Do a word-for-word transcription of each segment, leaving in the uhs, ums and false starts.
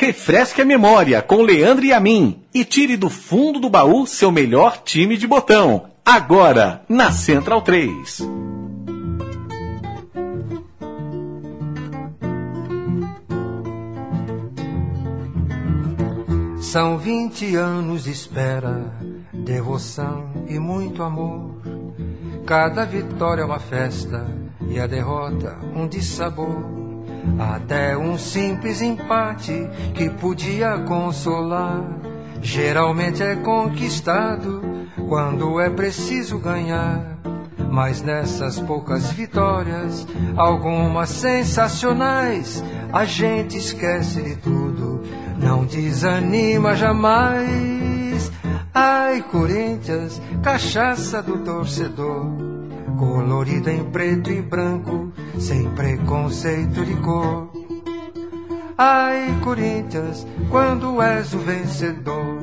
Refresque a memória com Leandro e a mim e tire do fundo do baú seu melhor time de botão. Agora, na Central três. São vinte anos de espera, devoção e muito amor. Cada vitória é uma festa e a derrota um dissabor. Até um simples empate que podia consolar, geralmente é conquistado quando é preciso ganhar. Mas nessas poucas vitórias, algumas sensacionais, a gente esquece de tudo, não desanima jamais. Ai, Corinthians, cachaça do torcedor, colorida em preto e branco, sem preconceito de cor. Ai, Corinthians, quando és o vencedor,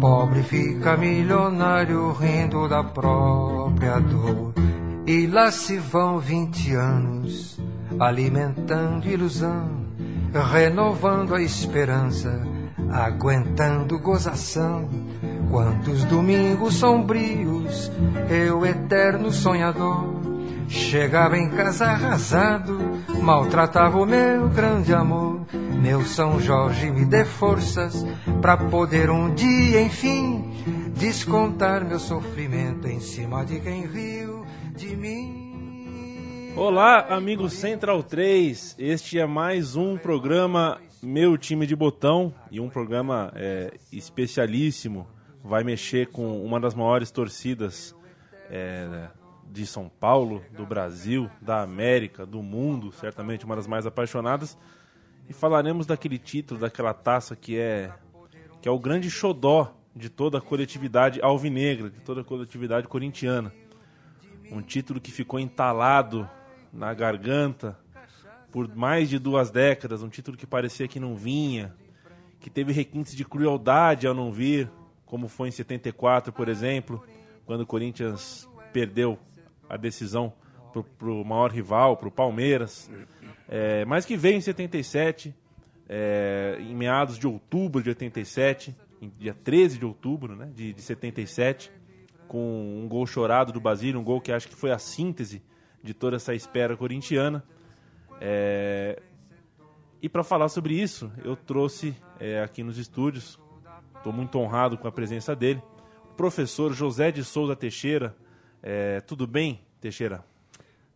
pobre fica milionário rindo da própria dor. E lá se vão vinte anos, alimentando ilusão, renovando a esperança, aguentando gozação. Quantos domingos sombrios, eu eterno sonhador, chegava em casa arrasado, maltratava o meu grande amor. Meu São Jorge, me dê forças pra poder um dia, enfim, descontar meu sofrimento em cima de quem riu de mim. Olá, amigos Central três. Este é mais um programa Meu Time de Botão, e um programa é, especialíssimo. Vai mexer com uma das maiores torcidas é, de São Paulo, do Brasil, da América, do mundo, certamente uma das mais apaixonadas. E falaremos daquele título, daquela taça que é, que é o grande xodó de toda a coletividade alvinegra, de toda a coletividade corintiana. Um título que ficou entalado na garganta por mais de duas décadas, um título que parecia que não vinha, que teve requintes de crueldade ao não vir, como foi em setenta e quatro, por exemplo, quando o Corinthians perdeu a decisão para o maior rival, para o Palmeiras, é, mas que veio em setenta e sete, é, em meados de outubro de oitenta e sete, dia treze de outubro, né, de, de setenta e sete, com um gol chorado do Basílio, um gol que acho que foi a síntese de toda essa espera corintiana. É, e para falar sobre isso, eu trouxe é, aqui nos estúdios, estou muito honrado com a presença dele, o professor José de Souza Teixeira. É, tudo bem, Teixeira?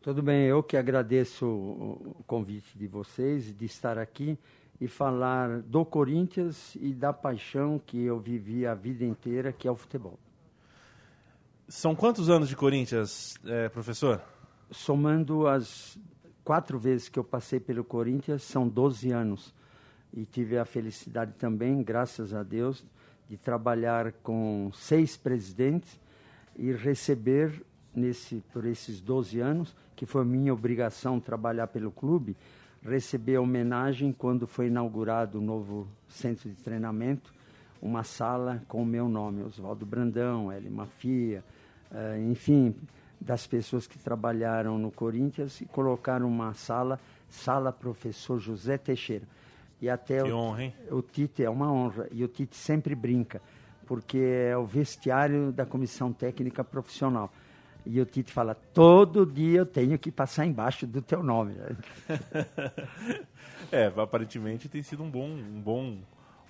Tudo bem, eu que agradeço o convite de vocês, de estar aqui e falar do Corinthians e da paixão que eu vivi a vida inteira, que é o futebol. São quantos anos de Corinthians, é, professor? Somando as quatro vezes que eu passei pelo Corinthians, são doze anos. E tive a felicidade também, graças a Deus, de trabalhar com seis presidentes e receber, nesse, por esses doze anos, que foi minha obrigação trabalhar pelo clube, receber a homenagem quando foi inaugurado o novo centro de treinamento, uma sala com o meu nome, Oswaldo Brandão, Hélio Mafia, enfim, das pessoas que trabalharam no Corinthians, e colocaram uma sala, Sala Professor José Teixeira. E até que honra, hein? O Tite, é uma honra, e o Tite sempre brinca, porque é o vestiário da comissão técnica profissional. E o Tite fala, todo dia eu tenho que passar embaixo do teu nome. É, aparentemente tem sido um bom, um bom,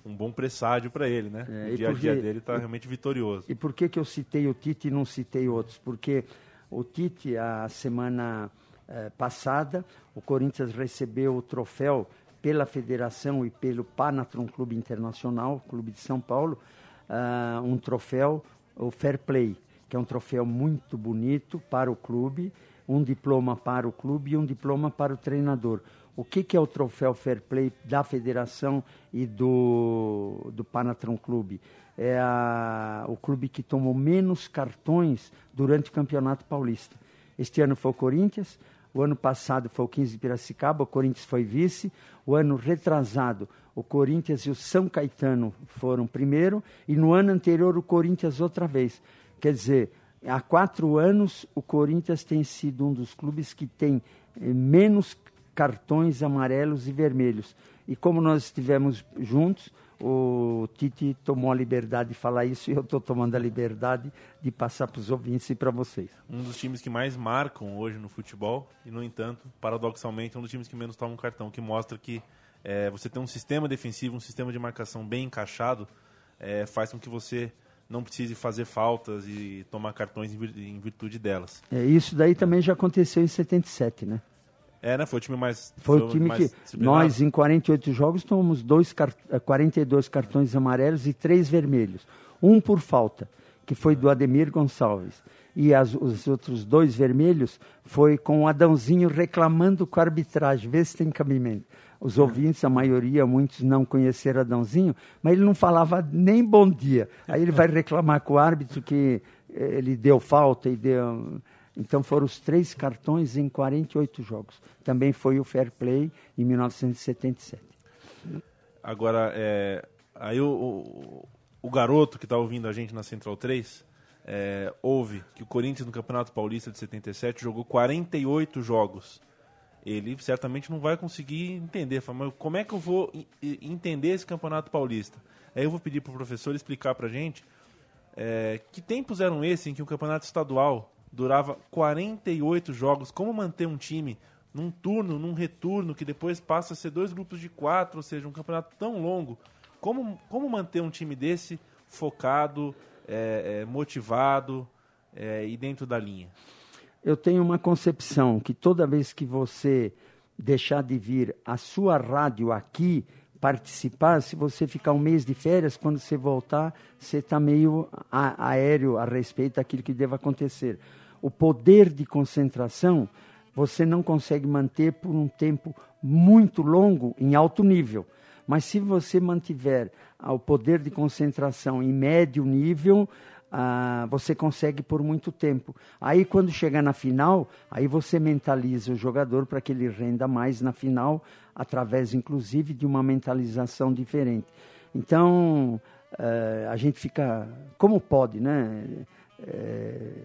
um bom presságio para ele, né? É, o dia porque, a dia dele está realmente vitorioso. E por que, que eu citei o Tite e não citei outros? Porque o Tite, a semana eh, passada, o Corinthians recebeu o troféu pela Federação e pelo Panatron Clube Internacional, Clube de São Paulo, uh, um troféu, o Fair Play, que é um troféu muito bonito para o clube, um diploma para o clube e um diploma para o treinador. O que, que é o troféu Fair Play da Federação e do, do Panatron Clube? É a, o clube que tomou menos cartões durante o Campeonato Paulista. Este ano foi o Corinthians. O ano passado foi o quinze de Piracicaba, o Corinthians foi vice. O ano retrasado, o Corinthians e o São Caetano foram primeiro. E no ano anterior, o Corinthians outra vez. Quer dizer, há quatro anos, o Corinthians tem sido um dos clubes que tem menos cartões amarelos e vermelhos. E como nós estivemos juntos, o Tite tomou a liberdade de falar isso e eu estou tomando a liberdade de passar para os ouvintes e para vocês. Um dos times que mais marcam hoje no futebol e, no entanto, paradoxalmente, é um dos times que menos tomam cartão, que mostra que é, você tem um sistema defensivo, um sistema de marcação bem encaixado, é, faz com que você não precise fazer faltas e tomar cartões em virtude delas. É, isso daí também já aconteceu em setenta e sete, né? É, né? Foi o time mais... Foi o time que... Nós, em quarenta e oito jogos, tomamos dois cart... quarenta e dois cartões amarelos e três vermelhos. Um por falta, que foi do Ademir Gonçalves. E as, os outros dois vermelhos foi com o Adãozinho reclamando com a arbitragem. Vê se tem cabimento. Os ouvintes, a maioria, muitos não conheceram Adãozinho, mas ele não falava nem bom dia. Aí ele vai reclamar com o árbitro que ele deu falta e deu... Então foram os três cartões em quarenta e oito jogos. Também foi o fair play em mil novecentos e setenta e sete. Agora, é, aí o, o, o garoto que está ouvindo a gente na Central três, é, ouve que o Corinthians no Campeonato Paulista de setenta e sete jogou quarenta e oito jogos. Ele certamente não vai conseguir entender. Fala, mas como é que eu vou entender esse Campeonato Paulista? Aí eu vou pedir para o professor explicar para a gente é, que tempos eram esses em que o Campeonato Estadual durava quarenta e oito jogos. Como manter um time num turno, num retorno, que depois passa a ser dois grupos de quatro, ou seja, um campeonato tão longo? Como, como manter um time desse focado, é, é, motivado é, e dentro da linha? Eu tenho uma concepção que toda vez que você deixar de vir a sua rádio aqui participar, se você ficar um mês de férias, quando você voltar, você está meio a, aéreo a respeito daquilo que deva acontecer. O poder de concentração você não consegue manter por um tempo muito longo em alto nível. Mas se você mantiver o poder de concentração em médio nível, ah, você consegue por muito tempo. Aí quando chegar na final, aí você mentaliza o jogador para que ele renda mais na final, através inclusive de uma mentalização diferente. Então, ah, a gente fica... Como pode, né? É,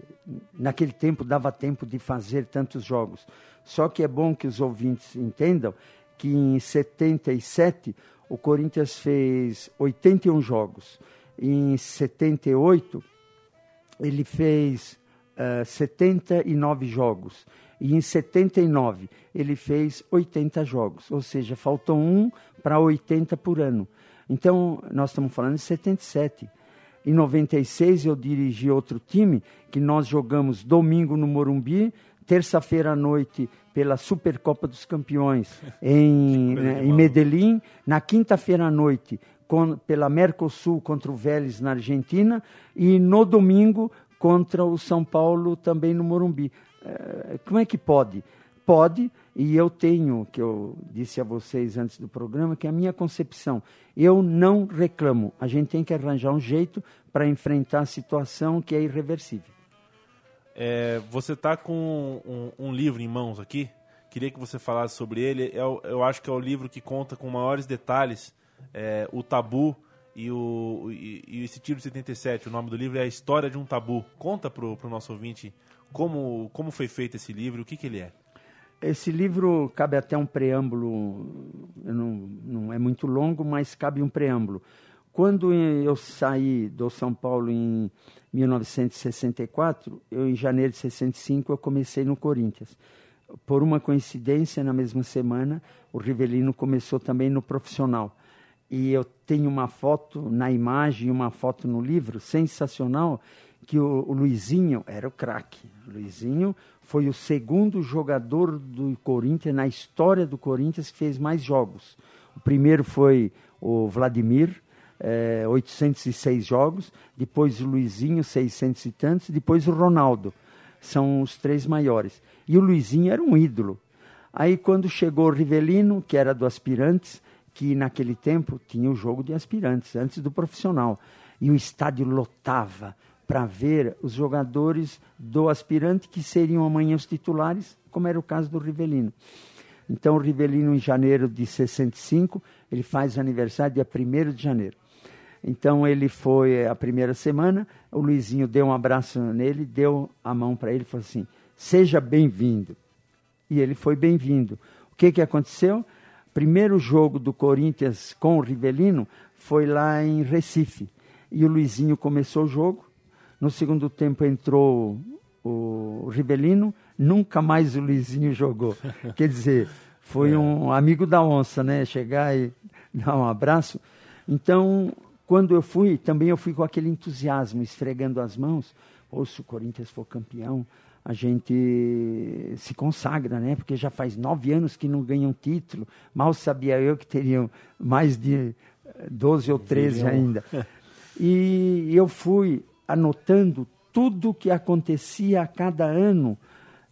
naquele tempo dava tempo de fazer tantos jogos. Só que é bom que os ouvintes entendam que em setenta e sete o Corinthians fez oitenta e um jogos. Em setenta e oito ele fez uh, setenta e nove jogos. E em setenta e nove ele fez oitenta jogos. Ou seja, faltam um para oitenta por ano. Então, nós estamos falando de setenta e sete. Em noventa e seis eu dirigi outro time que nós jogamos domingo no Morumbi, terça-feira à noite pela Supercopa dos Campeões em, né, em Medellín, na quinta-feira à noite com, pela Mercosul contra o Vélez na Argentina e no domingo contra o São Paulo também no Morumbi. É, como é que pode? Pode, e eu tenho, que eu disse a vocês antes do programa, que é a minha concepção. Eu não reclamo. A gente tem que arranjar um jeito para enfrentar a situação que é irreversível. É, você está com um, um livro em mãos aqui, queria que você falasse sobre ele. Eu, eu acho que é o livro que conta com maiores detalhes é, o tabu e, o, e, e esse tiro de setenta e sete. O nome do livro é A História de um Tabu. Conta para o nosso ouvinte como, como foi feito esse livro, o que, que ele é. Esse livro cabe até um preâmbulo, não, não é muito longo, mas cabe um preâmbulo. Quando eu saí do São Paulo em mil novecentos e sessenta e quatro, eu, em janeiro de sessenta e cinco, eu comecei no Corinthians. Por uma coincidência, na mesma semana, o Rivelino começou também no profissional. E eu tenho uma foto na imagem e uma foto no livro, sensacional, que o, o Luizinho era o craque. O Luizinho foi o segundo jogador do Corinthians, na história do Corinthians, que fez mais jogos. O primeiro foi o Vladimir, É, oitocentos e seis jogos, depois o Luizinho, seiscentos e tantos, depois o Ronaldo, são os três maiores. E o Luizinho era um ídolo. Aí quando chegou o Rivelino, que era do Aspirantes, que naquele tempo tinha o jogo de Aspirantes, antes do profissional, e o estádio lotava para ver os jogadores do Aspirante, que seriam amanhã os titulares, como era o caso do Rivelino. Então o Rivelino, em janeiro de sessenta e cinco, ele faz aniversário dia primeiro de janeiro. Então ele foi a primeira semana, o Luizinho deu um abraço nele, deu a mão para ele e falou assim, seja bem-vindo. E ele foi bem-vindo. O que, que aconteceu? primeiro jogo do Corinthians com o Rivelino foi lá em Recife. E o Luizinho começou o jogo. No segundo tempo entrou o Rivelino, nunca mais o Luizinho jogou. Quer dizer, foi um amigo da onça, né? Chegar e dar um abraço. Então, quando eu fui, também eu fui com aquele entusiasmo, esfregando as mãos. Ou se o Corinthians for campeão, a gente se consagra, né? Porque já faz nove anos que não ganha um título. Mal sabia eu que teriam mais de doze ou treze ainda. E eu fui anotando tudo o que acontecia a cada ano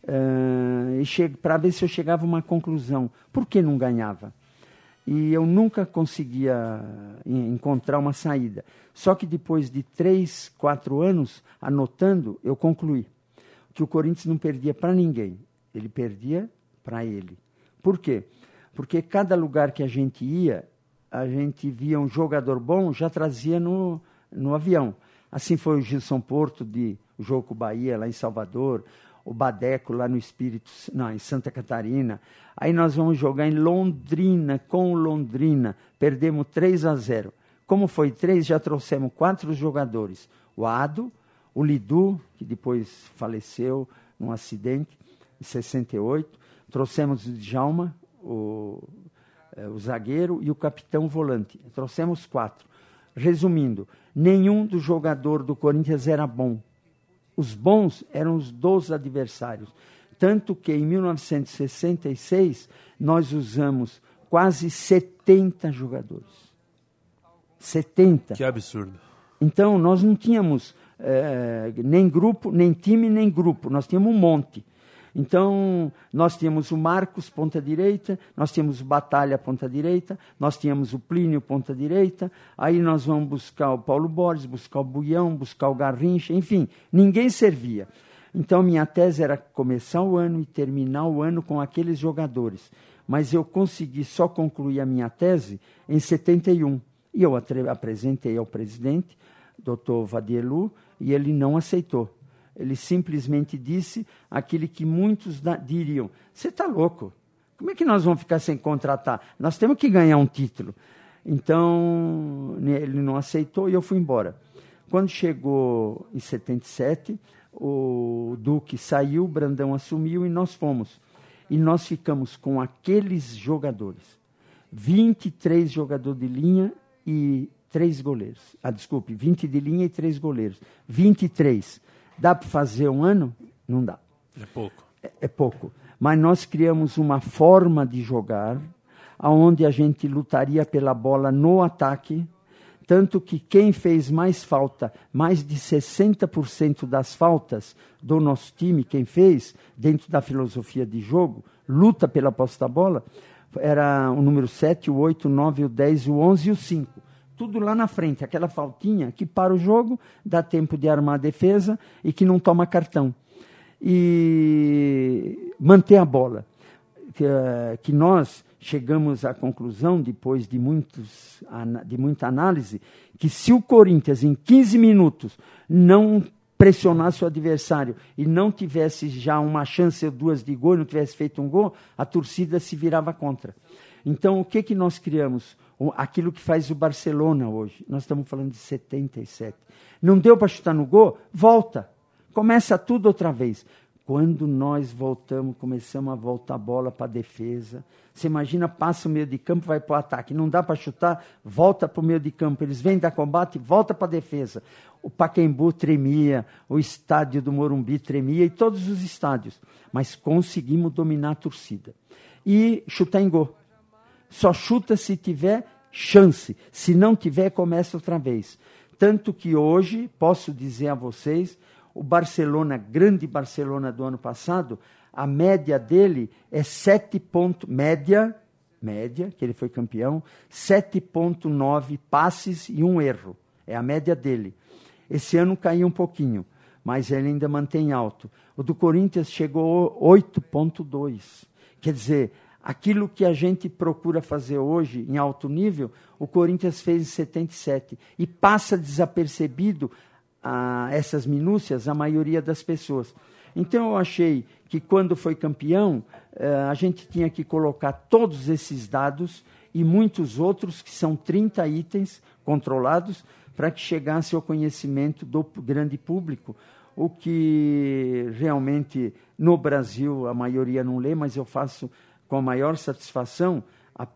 uh, para ver se eu chegava a uma conclusão. Por que não ganhava? E eu nunca conseguia encontrar uma saída. Só que depois de três, quatro anos anotando, eu concluí que o Corinthians não perdia para ninguém. Ele perdia para ele. Por quê? Porque cada lugar que a gente ia, a gente via um jogador bom, já trazia no, no avião. Assim foi o Gilson Porto, de jogo com o Bahia, lá em Salvador, o Badeco, lá no Espírito, não, em Santa Catarina. Aí nós vamos jogar em Londrina, com Londrina, perdemos três a zero. Como foi três, já trouxemos quatro jogadores. O Ado, o Lidu, que depois faleceu num acidente, em sessenta e oito. Trouxemos o Djalma, o, o zagueiro, e o capitão volante. Trouxemos quatro. Resumindo, nenhum do jogador do Corinthians era bom. Os bons eram os dos adversários. Tanto que, em mil novecentos e sessenta e seis, nós usamos quase setenta jogadores. setenta. Que absurdo. Então, nós não tínhamos eh, nem grupo, nem time, nem grupo. Nós tínhamos um monte. Então, nós tínhamos o Marcos, ponta-direita, nós tínhamos o Batalha, ponta-direita, nós tínhamos o Plínio, ponta-direita, aí nós vamos buscar o Paulo Borges, buscar o Buião, buscar o Garrincha, enfim, ninguém servia. Então, minha tese era começar o ano e terminar o ano com aqueles jogadores. Mas eu consegui só concluir a minha tese em setenta e um. E eu apresentei ao presidente, doutor Vadielu, e ele não aceitou. Ele simplesmente disse aquilo que muitos da- diriam. Você está louco? Como é que nós vamos ficar sem contratar? Nós temos que ganhar um título. Então, ele não aceitou e eu fui embora. Quando chegou em setenta e sete, o Duque saiu, Brandão assumiu e nós fomos. E nós ficamos com aqueles jogadores. vinte e três jogadores de linha e três goleiros. Ah, desculpe, vinte de linha e três goleiros. vinte e três. Dá para fazer um ano? Não dá. É pouco. É, é pouco. Mas nós criamos uma forma de jogar onde a gente lutaria pela bola no ataque, tanto que quem fez mais falta, mais de sessenta por cento das faltas do nosso time, quem fez, dentro da filosofia de jogo, luta pela posse da bola, era o número sete, o oito, o nove, o dez, o onze e o cinco. Tudo lá na frente, aquela faltinha que para o jogo, dá tempo de armar a defesa e que não toma cartão. E manter a bola. Que, que nós chegamos à conclusão, depois de, muitos, de muita análise, que se o Corinthians, em quinze minutos, não pressionasse o adversário e não tivesse já uma chance ou duas de gol, não tivesse feito um gol, a torcida se virava contra. Então, o que, que nós criamos? Aquilo que faz o Barcelona hoje. Nós estamos falando de setenta e sete. Não deu para chutar no gol? Volta. Começa tudo outra vez. Quando nós voltamos, começamos a voltar a bola para a defesa. Você imagina, passa o meio de campo, vai para o ataque. Não dá para chutar, volta para o meio de campo. Eles vêm dar combate, volta para a defesa. O Pacaembu tremia, o estádio do Morumbi tremia e todos os estádios. Mas conseguimos dominar a torcida. E chutar em gol. Só chuta se tiver chance. Se não tiver, começa outra vez. Tanto que hoje, posso dizer a vocês, o Barcelona, grande Barcelona do ano passado, a média dele é sete pontos, média, média, que ele foi campeão, sete vírgula nove passes e um erro. É a média dele. Esse ano caiu um pouquinho, mas ele ainda mantém alto. O do Corinthians chegou a oito vírgula dois. Quer dizer, aquilo que a gente procura fazer hoje em alto nível, o Corinthians fez em setenta e sete e passa desapercebido a essas minúcias a maioria das pessoas. Então, eu achei que quando foi campeão, a gente tinha que colocar todos esses dados e muitos outros, que são trinta itens controlados, para que chegasse ao conhecimento do grande público, o que realmente no Brasil a maioria não lê, mas eu faço com a maior satisfação, a,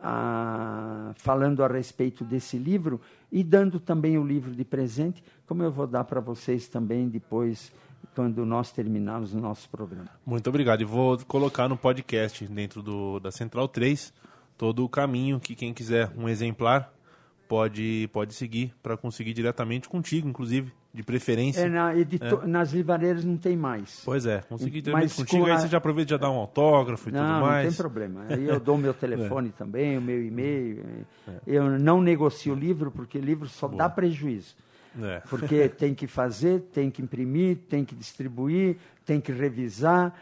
a, falando a respeito desse livro e dando também o livro de presente, como eu vou dar para vocês também depois, quando nós terminarmos o nosso programa. Muito obrigado. E vou colocar no podcast, dentro do, da Central três, todo o caminho que quem quiser um exemplar pode, pode seguir para conseguir diretamente contigo, inclusive, de preferência. É, na editor, é. Nas livrarias não tem mais. Pois é, consegui diretamente contigo, com a... aí você já aproveita e já dá um autógrafo e não, tudo mais. Não, não tem problema. Aí eu dou meu telefone é. também, o meu e-mail. É. Eu não negocio livro, porque livro só Boa. dá prejuízo. É. Porque tem que fazer, tem que imprimir, tem que distribuir, tem que revisar.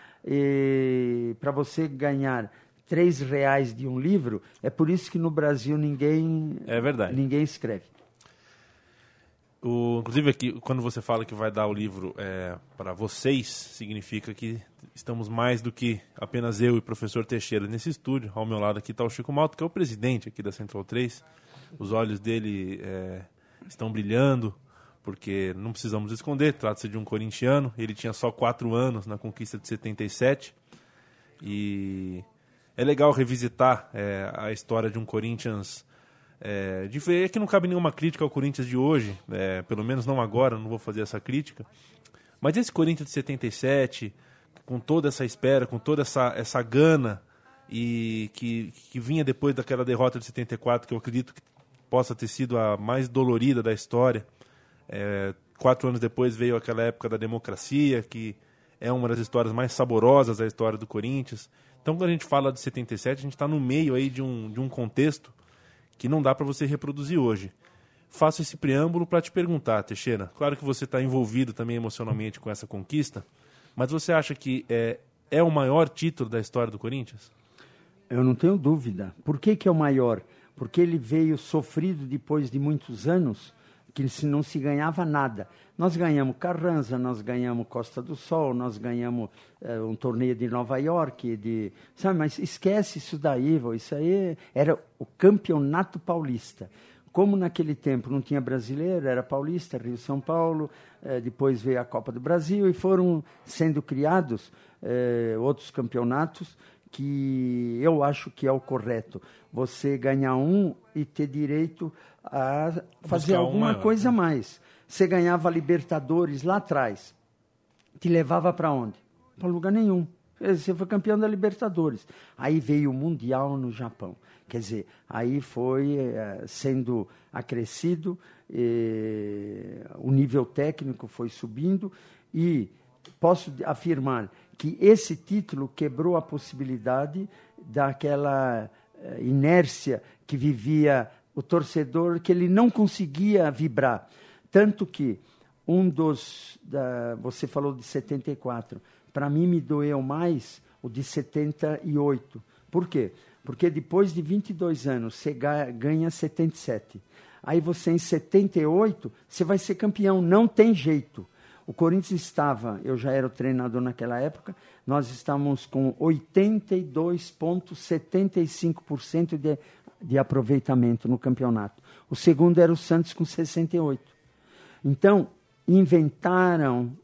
Para você ganhar três reais de um livro, é por isso que no Brasil ninguém, é verdade. ninguém escreve. O, inclusive, aqui, quando você fala que vai dar o livro é, para vocês, significa que estamos mais do que apenas eu e o professor Teixeira nesse estúdio. Ao meu lado aqui está o Chico Malto, que é o presidente aqui da Central três. Os olhos dele... É, estão brilhando, porque não precisamos esconder, trata-se de um corintiano. Ele tinha só quatro anos na conquista de setenta e sete. E é legal revisitar é, a história de um Corinthians... É, de ver que não cabe nenhuma crítica ao Corinthians de hoje, é, pelo menos não agora, não vou fazer essa crítica. Mas esse Corinthians de setenta e sete, com toda essa espera, com toda essa, essa gana, e que, que vinha depois daquela derrota de setenta e quatro, que eu acredito que possa ter sido a mais dolorida da história. É, quatro anos depois veio aquela época da democracia, que é uma das histórias mais saborosas da história do Corinthians. Então, quando a gente fala de setenta e sete, a gente está no meio aí de um, de um contexto que não dá para você reproduzir hoje. Faço esse preâmbulo para te perguntar, Teixeira. Claro que você está envolvido também emocionalmente com essa conquista, mas você acha que é, é o maior título da história do Corinthians? Eu não tenho dúvida. Por que que é o maior? Porque ele veio sofrido depois de muitos anos, que não se ganhava nada. Nós ganhamos Carranza, nós ganhamos Costa do Sol, nós ganhamos é, um torneio de Nova York, de, sabe, mas esquece isso daí, isso aí era o campeonato paulista. Como naquele tempo não tinha brasileiro, era paulista, Rio-São Paulo, eh, depois veio a Copa do Brasil e foram sendo criados eh, outros campeonatos, que eu acho que é o correto. Você ganhar um e ter direito a fazer Buscar alguma uma, coisa a né? mais. Você ganhava Libertadores lá atrás, te levava para onde? Para lugar nenhum. Você foi campeão da Libertadores. Aí veio o Mundial no Japão. Quer dizer, aí foi eh, sendo acrescido, eh, o nível técnico foi subindo e posso afirmar que esse título quebrou a possibilidade daquela inércia que vivia o torcedor, que ele não conseguia vibrar. Tanto que um dos... Da, você falou de setenta e quatro. Para mim, me doeu mais o de setenta e oito. Por quê? Porque depois de vinte e dois anos, você ganha setenta e sete. Aí você, em setenta e oito, você vai ser campeão. Não tem jeito. O Corinthians estava, eu já era o treinador naquela época, nós estávamos com oitenta e dois vírgula setenta e cinco por cento de, de aproveitamento no campeonato. O segundo era o Santos com sessenta e oito por cento. Então, inventaram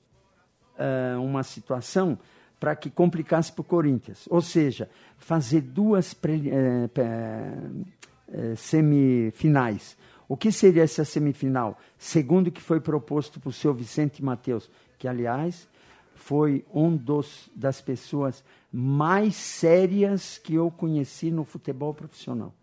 uh, uma situação para que complicasse para o Corinthians. Ou seja, fazer duas pre, eh, eh, semifinais. O que seria essa semifinal? Segundo o que foi proposto para o seu Vicente Matheus, que, aliás, foi um dos, das pessoas mais sérias que eu conheci no futebol profissional.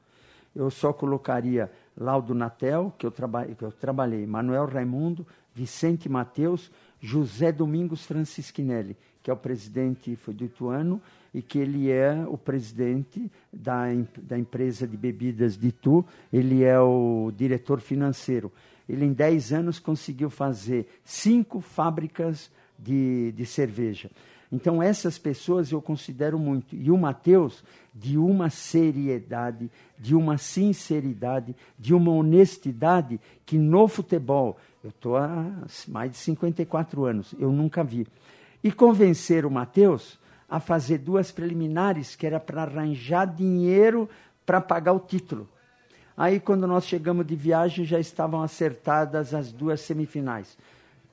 Eu só colocaria Laudo Natel, que eu, traba, que eu trabalhei, Manuel Raimundo, Vicente Matheus, José Domingos Francisquinelli, que é o presidente foi do Ituano e que ele é o presidente da, da empresa de bebidas de Itu, ele é o diretor financeiro. Ele, em dez anos, conseguiu fazer cinco fábricas de, de cerveja. Então, essas pessoas eu considero muito. E o Matheus, de uma seriedade, de uma sinceridade, de uma honestidade que no futebol, eu estou há mais de cinquenta e quatro anos, eu nunca vi. e convencer o Matheus a fazer duas preliminares, que era para arranjar dinheiro para pagar o título. Aí, quando nós chegamos de viagem, já estavam acertadas as duas semifinais.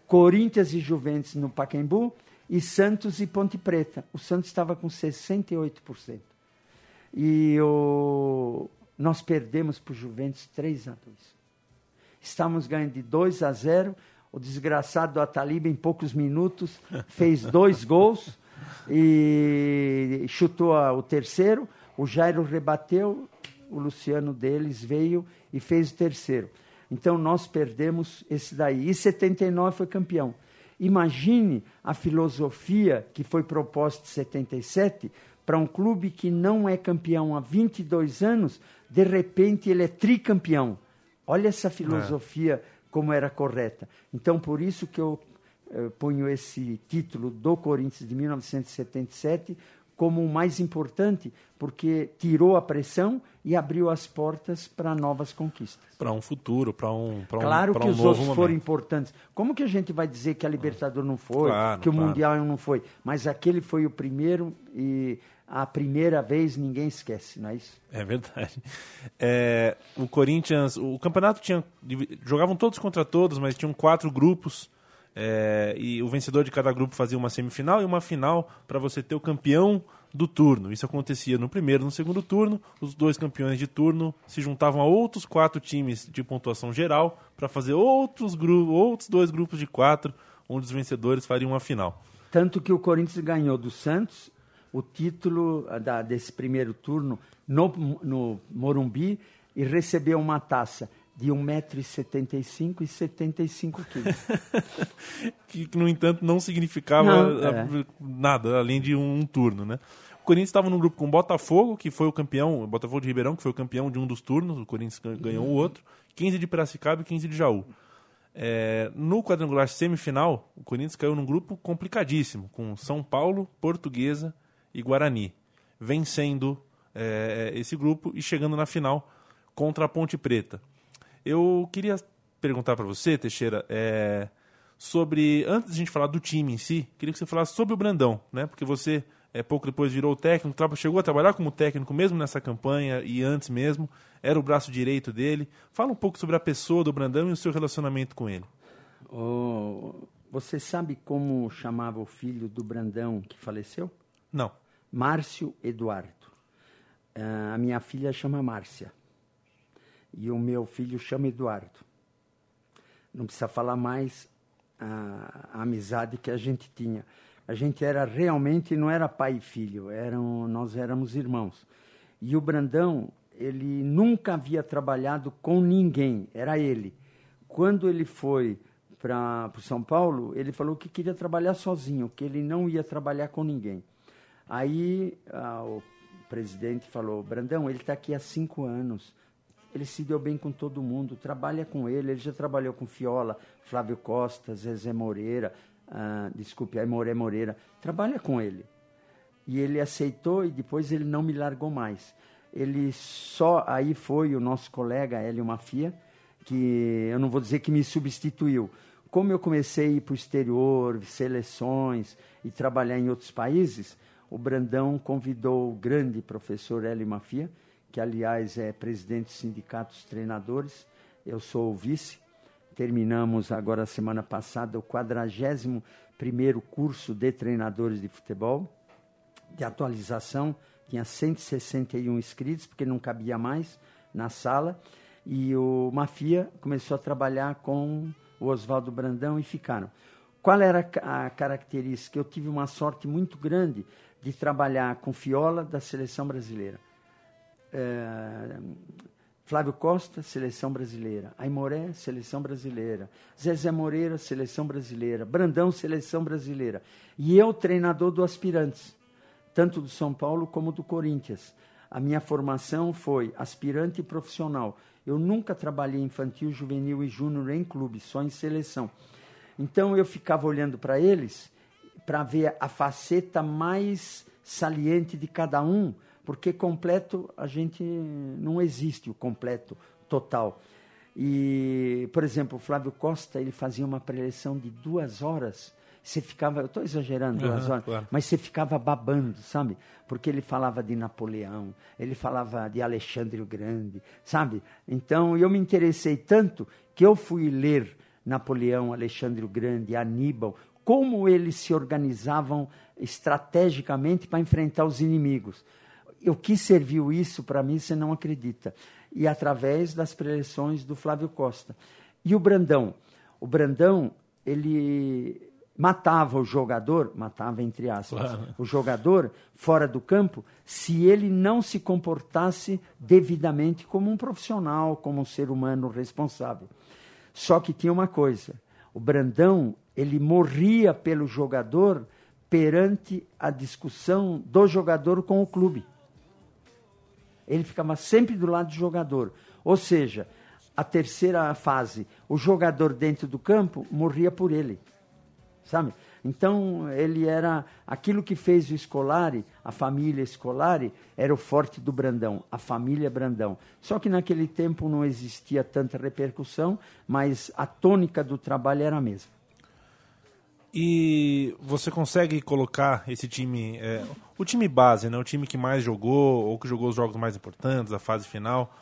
Corinthians e Juventus no Pacaembu e Santos e Ponte Preta. O Santos estava com sessenta e oito por cento. E o... nós perdemos para o Juventus três a dois. Estávamos ganhando de dois a zero. O desgraçado Ataliba, em poucos minutos, fez dois gols e chutou o terceiro. O Jairo rebateu, o Luciano deles veio e fez o terceiro. Então, nós perdemos esse daí. E setenta e nove foi campeão. Imagine a filosofia que foi proposta em setenta e sete para um clube que não é campeão há vinte e dois anos, de repente ele é tricampeão. Olha essa filosofia é. Como era correta. Então, por isso que eu eh, ponho esse título do Corinthians de mil novecentos e setenta e sete como o mais importante, porque tirou a pressão e abriu as portas para novas conquistas. Para um futuro, para um para um, claro que um os outros momento. Foram importantes. Como que a gente vai dizer que a Libertadores não foi, claro, que o claro. Mundial não foi? Mas aquele foi o primeiro e a primeira vez ninguém esquece, não é isso? É verdade. É, o Corinthians, o campeonato tinha... Jogavam todos contra todos, mas tinham quatro grupos. É, e o vencedor de cada grupo fazia uma semifinal e uma final para você ter o campeão do turno. Isso acontecia no primeiro e no segundo turno. Os dois campeões de turno se juntavam a outros quatro times de pontuação geral para fazer outros, gru- outros dois grupos de quatro, onde os vencedores fariam uma final. Tanto que o Corinthians ganhou do Santos o título da, desse primeiro turno no, no Morumbi e recebeu uma taça de um metro e setenta e cinco e setenta e cinco quilos. Que, no entanto, não significava não, é. nada, além de um, um turno, né? O Corinthians estava num grupo com o Botafogo, que foi o campeão, o Botafogo de Ribeirão, que foi o campeão de um dos turnos, o Corinthians ganhou uhum. o outro, quinze de Piracicaba e quinze de Jaú. É, no quadrangular semifinal, o Corinthians caiu num grupo complicadíssimo, com São Paulo, Portuguesa e Guarani, vencendo é, esse grupo e chegando na final contra a Ponte Preta. Eu queria perguntar para você, Teixeira, é, sobre, antes de a gente falar do time em si, queria que você falasse sobre o Brandão, né? Porque você, é, pouco depois, virou técnico, chegou a trabalhar como técnico mesmo nessa campanha e antes mesmo, era o braço direito dele. Fala um pouco sobre a pessoa do Brandão e o seu relacionamento com ele. Oh, você sabe como chamava o filho do Brandão que faleceu? Não. Márcio Eduardo. Uh, a minha filha chama Márcia. E o meu filho chama Eduardo. Não precisa falar mais a, a amizade que a gente tinha. A gente era realmente, não era pai e filho, eram, nós éramos irmãos. E o Brandão, ele nunca havia trabalhado com ninguém, era ele. Quando ele foi para o São Paulo, ele falou que queria trabalhar sozinho, que ele não ia trabalhar com ninguém. Aí a, o presidente falou, Brandão, ele está aqui há cinco anos, ele se deu bem com todo mundo, trabalha com ele, ele já trabalhou com Fiola, Flávio Costa, Zezé Moreira, ah, desculpe, Aimoré Moreira, trabalha com ele. E ele aceitou e depois ele não me largou mais. Ele só, aí foi o nosso colega Hélio Mafia, que eu não vou dizer que me substituiu. Como eu comecei a ir para o exterior, seleções e trabalhar em outros países, o Brandão convidou o grande professor Hélio Mafia, que, aliás, é presidente do Sindicato dos Treinadores, eu sou o vice. Terminamos agora, semana passada, o quadragésimo primeiro curso de treinadores de futebol, de atualização. Tinha cento e sessenta e um inscritos, porque não cabia mais na sala. E o Mafia começou a trabalhar com o Oswaldo Brandão e ficaram. Qual era a característica? Eu tive uma sorte muito grande de trabalhar com Fiola da Seleção Brasileira. É, Flávio Costa, Seleção Brasileira, Aimoré, Seleção Brasileira, Zezé Moreira, Seleção Brasileira, Brandão, Seleção Brasileira, e eu treinador do Aspirantes, tanto do São Paulo como do Corinthians. A minha formação foi aspirante e profissional, eu nunca trabalhei infantil, juvenil e júnior em clube, só em seleção. Então eu ficava olhando para eles para ver a faceta mais saliente de cada um, porque completo a gente não existe, o completo total. E, por exemplo, o Flávio Costa, ele fazia uma preleção de duas horas você ficava, eu estou exagerando, uhum, duas horas, claro. Mas você ficava babando, sabe? Porque ele falava de Napoleão, ele falava de Alexandre o Grande, sabe? Então, eu me interessei tanto que eu fui ler Napoleão, Alexandre o Grande, Aníbal, como eles se organizavam estrategicamente para enfrentar os inimigos. O que serviu isso para mim, você não acredita. E através das preleções do Flávio Costa. E o Brandão? O Brandão, ele matava o jogador, matava entre aspas, claro. O jogador fora do campo, se ele não se comportasse devidamente como um profissional, como um ser humano responsável. Só que tinha uma coisa, o Brandão, ele morria pelo jogador perante a discussão do jogador com o clube. Ele ficava sempre do lado do jogador. Ou seja, a terceira fase, o jogador dentro do campo morria por ele, sabe? Então, ele era... Aquilo que fez o Scolari, a família Scolari, era o forte do Brandão, a família Brandão. Só que naquele tempo não existia tanta repercussão, mas a tônica do trabalho era a mesma. E você consegue colocar esse time... É, o time base, né? O time que mais jogou, ou que jogou os jogos mais importantes, a fase final...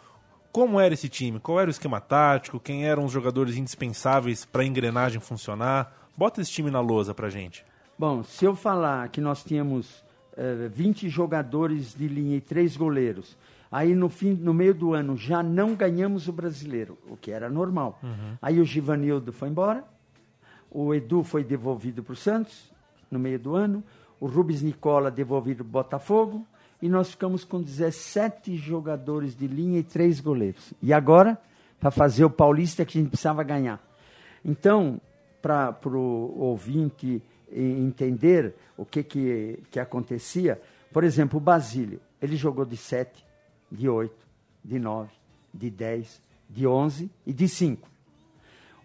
Como era esse time? Qual era o esquema tático? Quem eram os jogadores indispensáveis para a engrenagem funcionar? Bota esse time na lousa para a gente. Bom, se eu falar que nós tínhamos eh, vinte jogadores de linha e três goleiros, aí no, fim, no meio do ano já não ganhamos o brasileiro, o que era normal. Uhum. Aí o Givanildo foi embora, o Edu foi devolvido para o Santos no meio do ano, o Rubens Nicola devolvido para o Botafogo, e nós ficamos com dezessete jogadores de linha e três goleiros. E agora, para fazer o Paulista que a gente precisava ganhar. Então, para o ouvinte entender o que, que, que acontecia, por exemplo, o Basílio, ele jogou de sete, de oito, de nove, de dez, de onze e de cinco.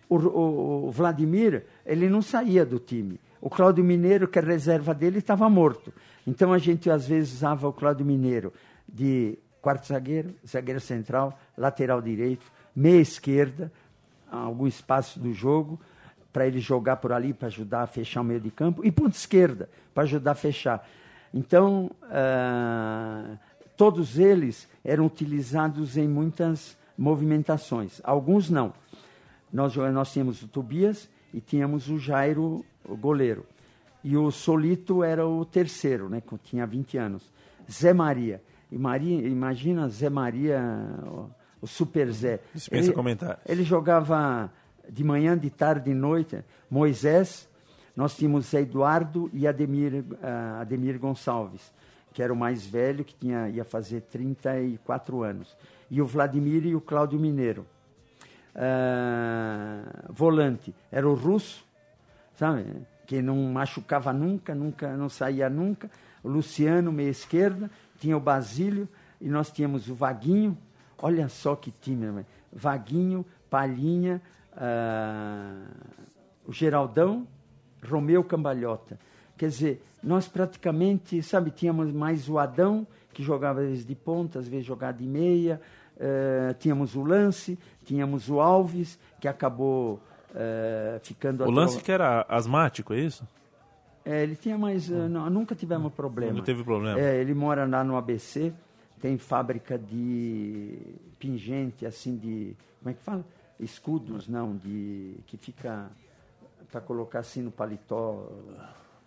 O, o, o Vladimir, ele não saía do time. O Cláudio Mineiro, que a reserva dele, estava morto. Então, a gente, às vezes, usava o Cláudio Mineiro de quarto zagueiro, zagueiro central, lateral direito, meia esquerda, algum espaço do jogo, para ele jogar por ali, para ajudar a fechar o meio de campo, e ponta esquerda, para ajudar a fechar. Então, uh, todos eles eram utilizados em muitas movimentações. Alguns não. Nós, nós tínhamos o Tobias e tínhamos o Jairo, o goleiro. E o Solito era o terceiro, né, que tinha vinte anos. Zé Maria. E Maria, imagina Zé Maria, o Super Zé. Dispensa ele, comentários. Ele jogava de manhã, de tarde, de noite. Moisés, nós tínhamos Zé Eduardo e Ademir, uh, Ademir Gonçalves, que era o mais velho, que tinha, ia fazer trinta e quatro anos. E o Vladimir e o Cláudio Mineiro. Uh, volante, era o Russo, sabe? Que não machucava nunca, nunca, não saía nunca. O Luciano, meia esquerda, tinha o Basílio e nós tínhamos o Vaguinho. Olha só que time, né? Vaguinho, Palhinha, uh, o Geraldão, Romeu, Cambalhota. Quer dizer, nós praticamente, sabe, tínhamos mais o Adão, que jogava às vezes de ponta, às vezes jogava de meia. Uh, tínhamos o Lance, tínhamos o Alves, que acabou... Uh, ficando o Lance, que era asmático, é isso? É, ele tinha mais... Uh, não, nunca tivemos problema. Nunca teve problema. É, ele mora lá no A B C, tem fábrica de pingente, assim, de... Como é que fala? Escudos, não, de... Que fica... Para colocar assim no paletó...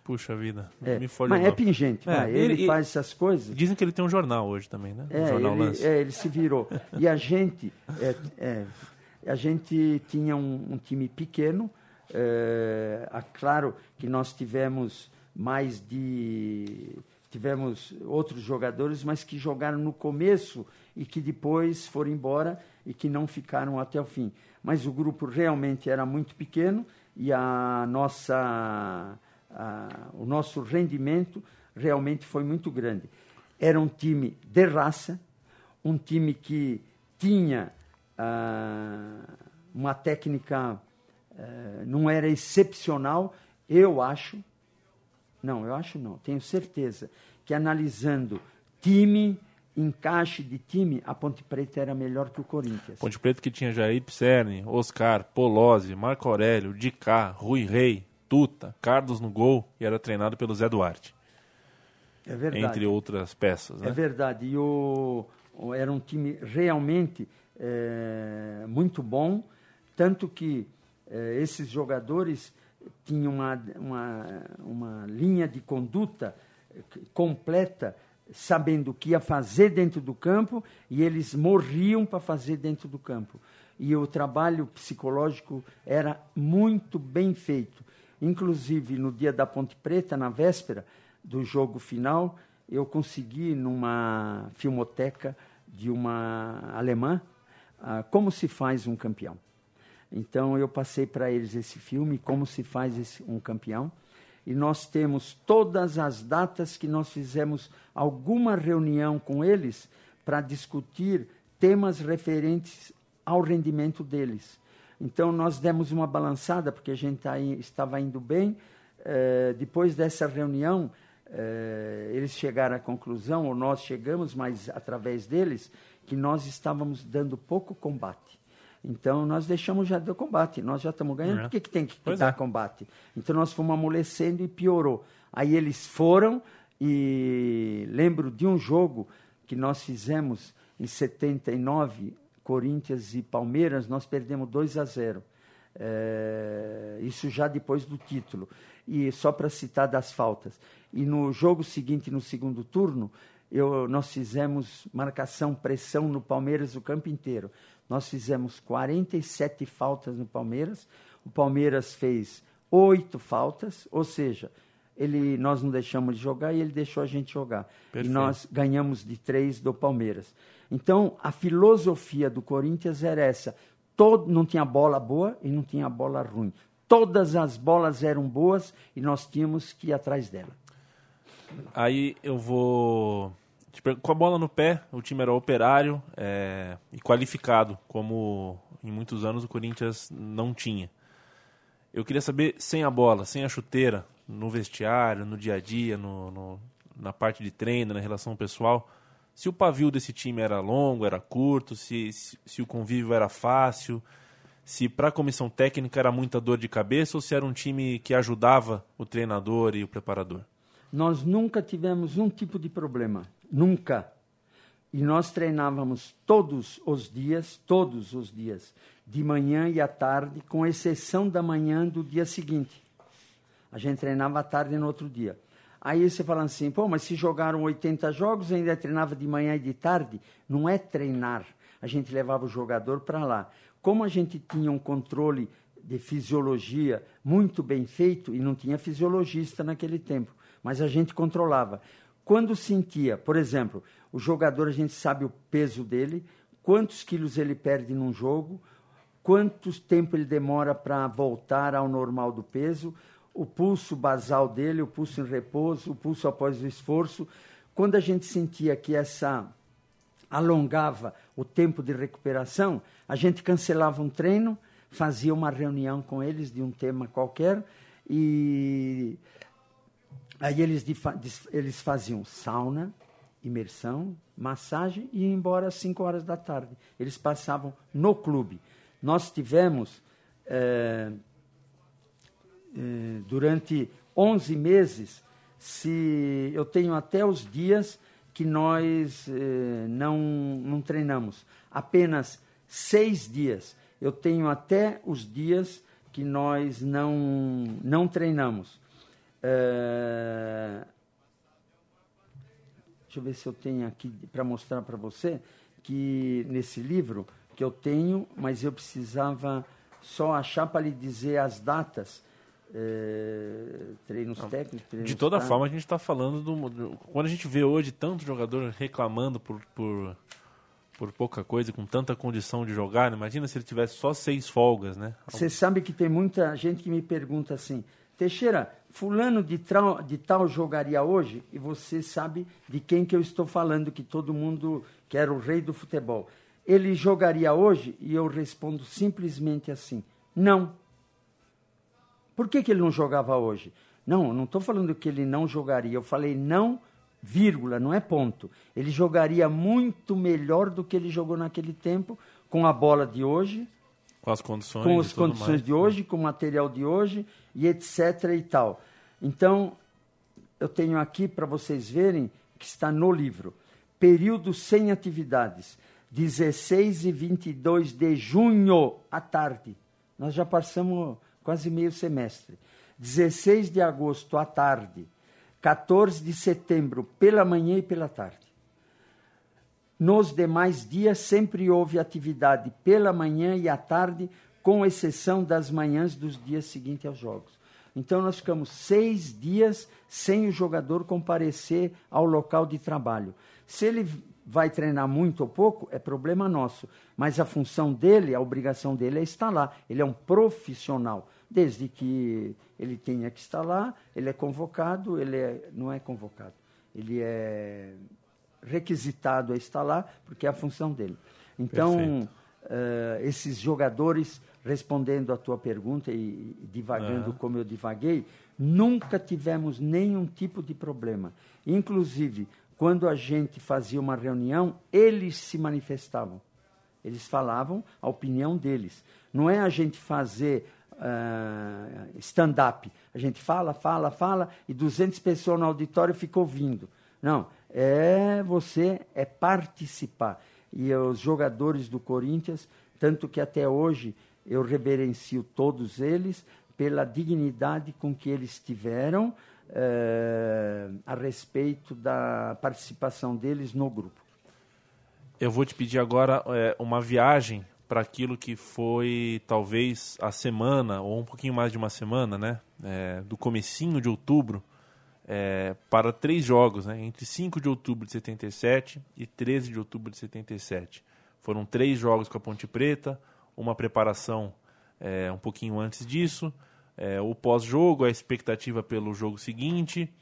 Puxa vida, é. me folha. Mas é pingente, é, ele, ele faz essas coisas. Dizem que ele tem um jornal hoje também, né? É, um jornal ele, Lance. É, ele se virou. E a gente... É, é, A gente tinha um, um time pequeno, é, é claro que nós tivemos mais de... Tivemos outros jogadores, mas que jogaram no começo e que depois foram embora e que não ficaram até o fim. Mas o grupo realmente era muito pequeno e a nossa, a, o nosso rendimento realmente foi muito grande. Era um time de raça, um time que tinha... Uh, uma técnica uh, não era excepcional, eu acho, não, eu acho não, tenho certeza, que analisando time, encaixe de time, a Ponte Preta era melhor que o Corinthians. Ponte Preta que tinha Jair Pizerni, Oscar, Polozzi, Marco Aurélio, Dicá, Rui Rei, Batistuta, Carlos no gol, e era treinado pelo Zé Duarte. É verdade. Entre outras peças, né? É verdade. E o, era um time realmente é, muito bom, tanto que é, esses jogadores tinham uma, uma, uma linha de conduta completa, sabendo o que ia fazer dentro do campo, e eles morriam para fazer dentro do campo. E o trabalho psicológico era muito bem feito. Inclusive, no dia da Ponte Preta, na véspera do jogo final, eu consegui, numa filmoteca de uma alemã, uh, Como se faz um campeão. Então, eu passei para eles esse filme, Como se faz esse, um campeão. E nós temos todas as datas que nós fizemos alguma reunião com eles para discutir temas referentes ao rendimento deles. Então, nós demos uma balançada, porque a gente tá, estava indo bem. Eh, depois dessa reunião, eh, eles chegaram à conclusão, ou nós chegamos, mas através deles, que nós estávamos dando pouco combate. Então, nós deixamos já do combate. Nós já estamos ganhando, uhum. Por que, que tem que pois dar é. combate? Então, nós fomos amolecendo e piorou. Aí eles foram, e lembro de um jogo que nós fizemos em setenta e nove, Corinthians e Palmeiras, nós perdemos dois a zero. É, isso já depois do título. E só para citar das faltas. E no jogo seguinte, no segundo turno, eu, nós fizemos marcação, pressão no Palmeiras o campo inteiro. Nós fizemos quarenta e sete faltas no Palmeiras. O Palmeiras fez oito faltas, ou seja, ele, nós não deixamos de jogar e ele deixou a gente jogar. Perfeito. E nós ganhamos de três do Palmeiras. Então, a filosofia do Corinthians era essa. Todo, não tinha bola boa e não tinha bola ruim. Todas as bolas eram boas e nós tínhamos que ir atrás dela. Aí eu vou... Com a bola no pé, o time era operário é, e qualificado, como em muitos anos o Corinthians não tinha. Eu queria saber, sem a bola, sem a chuteira, no vestiário, no dia a dia, no, no, na parte de treino, na relação pessoal, se o pavio desse time era longo, era curto, se, se, se o convívio era fácil, se para a comissão técnica era muita dor de cabeça ou se era um time que ajudava o treinador e o preparador. Nós nunca tivemos um tipo de problema. Nunca. E nós treinávamos todos os dias, todos os dias, de manhã e à tarde, com exceção da manhã do dia seguinte. A gente treinava à tarde no outro dia. Aí você fala assim, pô, mas se jogaram oitenta jogos, ainda treinava de manhã e de tarde? Não é treinar. A gente levava o jogador para lá. Como a gente tinha um controle de fisiologia muito bem feito, e não tinha fisiologista naquele tempo, mas a gente controlava. Quando sentia, por exemplo, o jogador, a gente sabe o peso dele, quantos quilos ele perde num jogo, quanto tempo ele demora para voltar ao normal do peso, o pulso basal dele, o pulso em repouso, o pulso após o esforço. Quando a gente sentia que essa alongava o tempo de recuperação, a gente cancelava um treino, fazia uma reunião com eles de um tema qualquer e... Aí eles, eles faziam sauna, imersão, massagem e iam embora às cinco horas da tarde. Eles passavam no clube. Nós tivemos, é, é, durante onze meses, se, eu tenho até os dias que nós é, não, não treinamos. Apenas seis dias. Eu tenho até os dias que nós não, não treinamos. É... Deixa eu ver se eu tenho aqui para mostrar para você que nesse livro que eu tenho, mas eu precisava só achar para lhe dizer as datas. É... Treinos técnicos. Treinos de toda tá... forma, a gente está falando do... Quando a gente vê hoje tanto jogador reclamando por, por, por pouca coisa, com tanta condição de jogar, imagina se ele tivesse só seis folgas, né? Você sabe que tem muita gente que me pergunta assim, Teixeira, fulano de, trau, de tal jogaria hoje? E você sabe de quem que eu estou falando, que todo mundo que era o rei do futebol. Ele jogaria hoje? E eu respondo simplesmente assim, não. Por que, que ele não jogava hoje? Não, eu não estou falando que ele não jogaria. Eu falei não, vírgula, não é ponto. Ele jogaria muito melhor do que ele jogou naquele tempo, com a bola de hoje, Com as condições, com as e tudo condições mais. de hoje, com o material de hoje, e etc e tal. Então, eu tenho aqui para vocês verem que está no livro. Período sem atividades, dezesseis e vinte e dois de junho à tarde. Nós já passamos quase meio semestre. dezesseis de agosto à tarde, quatorze de setembro pela manhã e pela tarde. Nos demais dias sempre houve atividade pela manhã e à tarde, com exceção das manhãs dos dias seguintes aos jogos. Então nós ficamos seis dias sem o jogador comparecer ao local de trabalho. Se ele vai treinar muito ou pouco, é problema nosso. Mas a função dele, a obrigação dele é estar lá. Ele é um profissional. Desde que ele tenha que estar lá, ele é convocado, ele é, não é convocado, ele é requisitado a estar lá, porque é a função dele. Então, uh, esses jogadores, respondendo à tua pergunta e, e divagando uhum. como eu divaguei, nunca tivemos nenhum tipo de problema. Inclusive, quando a gente fazia uma reunião, eles se manifestavam. Eles falavam a opinião deles. Não é a gente fazer uh, stand-up. A gente fala, fala, fala, e duzentas pessoas no auditório ficam ouvindo. Não, é você, é participar. E os jogadores do Corinthians, tanto que até hoje eu reverencio todos eles pela dignidade com que eles tiveram é, a respeito da participação deles no grupo. Eu vou te pedir agora é, uma viagem para aquilo que foi talvez a semana, ou um pouquinho mais de uma semana, né? É, do comecinho de outubro. É, para três jogos, né? Entre cinco de outubro de setenta e sete e treze de outubro de setenta e sete. Foram três jogos com a Ponte Preta, uma preparação é, um pouquinho antes disso, é, o pós-jogo, a expectativa pelo jogo seguinte,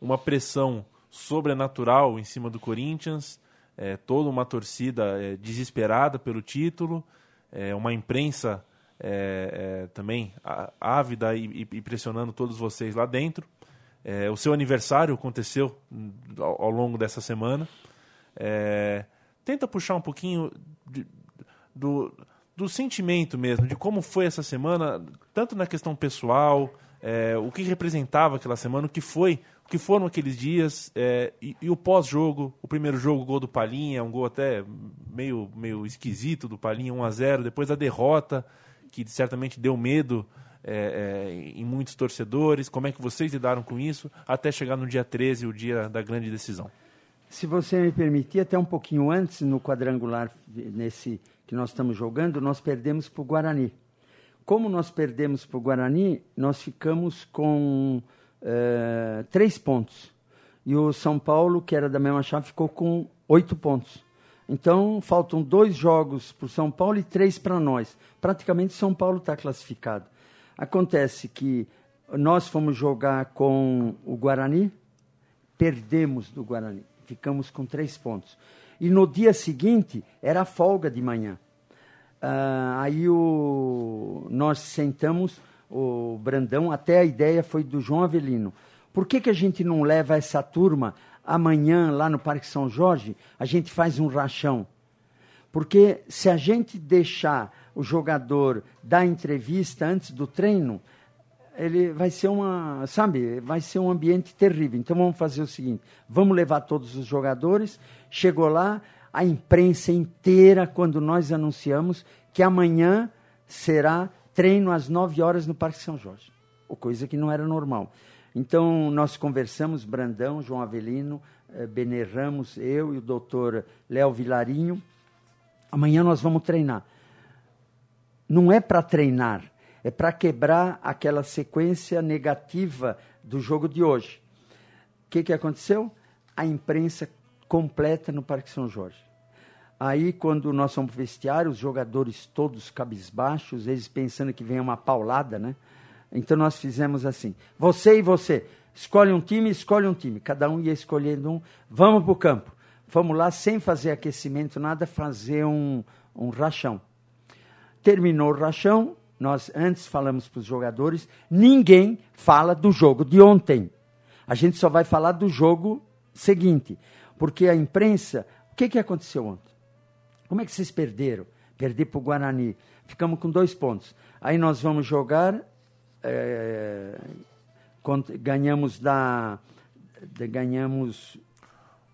uma pressão sobrenatural em cima do Corinthians, é, toda uma torcida é, desesperada pelo título, é, uma imprensa é, é, também á, ávida e, e pressionando todos vocês lá dentro. É, o seu aniversário aconteceu ao, ao longo dessa semana. É, tenta puxar um pouquinho de, do, do sentimento mesmo, de como foi essa semana, tanto na questão pessoal, é, o que representava aquela semana, o que foi, o que foram aqueles dias, é, e, e o pós-jogo, o primeiro jogo, o gol do Palhinha, um gol até meio, meio esquisito do Palhinha, um a zero, depois a derrota, que certamente deu medo É, é, em muitos torcedores, como é que vocês lidaram com isso, até chegar no dia treze, o dia da grande decisão? Se você me permitir, até um pouquinho antes, no quadrangular nesse que nós estamos jogando, nós perdemos para o Guarani. Como nós perdemos para o Guarani, nós ficamos com uh, três pontos. E o São Paulo, que era da mesma chave, ficou com oito pontos. Então, faltam dois jogos para o São Paulo e três para nós. Praticamente, São Paulo está classificado. Acontece que nós fomos jogar com o Guarani, perdemos do Guarani, ficamos com três pontos. E no dia seguinte, era folga de manhã. Ah, aí o, nós sentamos, o Brandão, até a ideia foi do João Avelino. Por que, que a gente não leva essa turma amanhã lá no Parque São Jorge? A gente faz um rachão. Porque se a gente deixar o jogador dar entrevista antes do treino, ele vai ser uma, sabe, vai ser um ambiente terrível. Então vamos fazer o seguinte, vamos levar todos os jogadores. Chegou lá, a imprensa inteira, quando nós anunciamos que amanhã será treino às nove horas no Parque São Jorge, coisa que não era normal. Então nós conversamos, Brandão, João Avelino, Benê Ramos, eu e o doutor Léo Vilarinho. Amanhã nós vamos treinar. Não é para treinar, é para quebrar aquela sequência negativa do jogo de hoje. O que, que aconteceu? A imprensa completa no Parque São Jorge. Aí, quando nós fomos para o vestiário, os jogadores todos cabisbaixos, eles pensando que vem uma paulada, né? Então, nós fizemos assim. Você e você, escolhe um time, escolhe um time. Cada um ia escolhendo um. Vamos para o campo. Vamos lá, sem fazer aquecimento, nada, fazer um, um rachão. Terminou o rachão, nós antes falamos para os jogadores, ninguém fala do jogo de ontem. A gente só vai falar do jogo seguinte, porque a imprensa, o que, que aconteceu ontem? Como é que vocês perderam? Perdi para o Guarani. Ficamos com dois pontos. Aí nós vamos jogar... É, ganhamos da... De, ganhamos...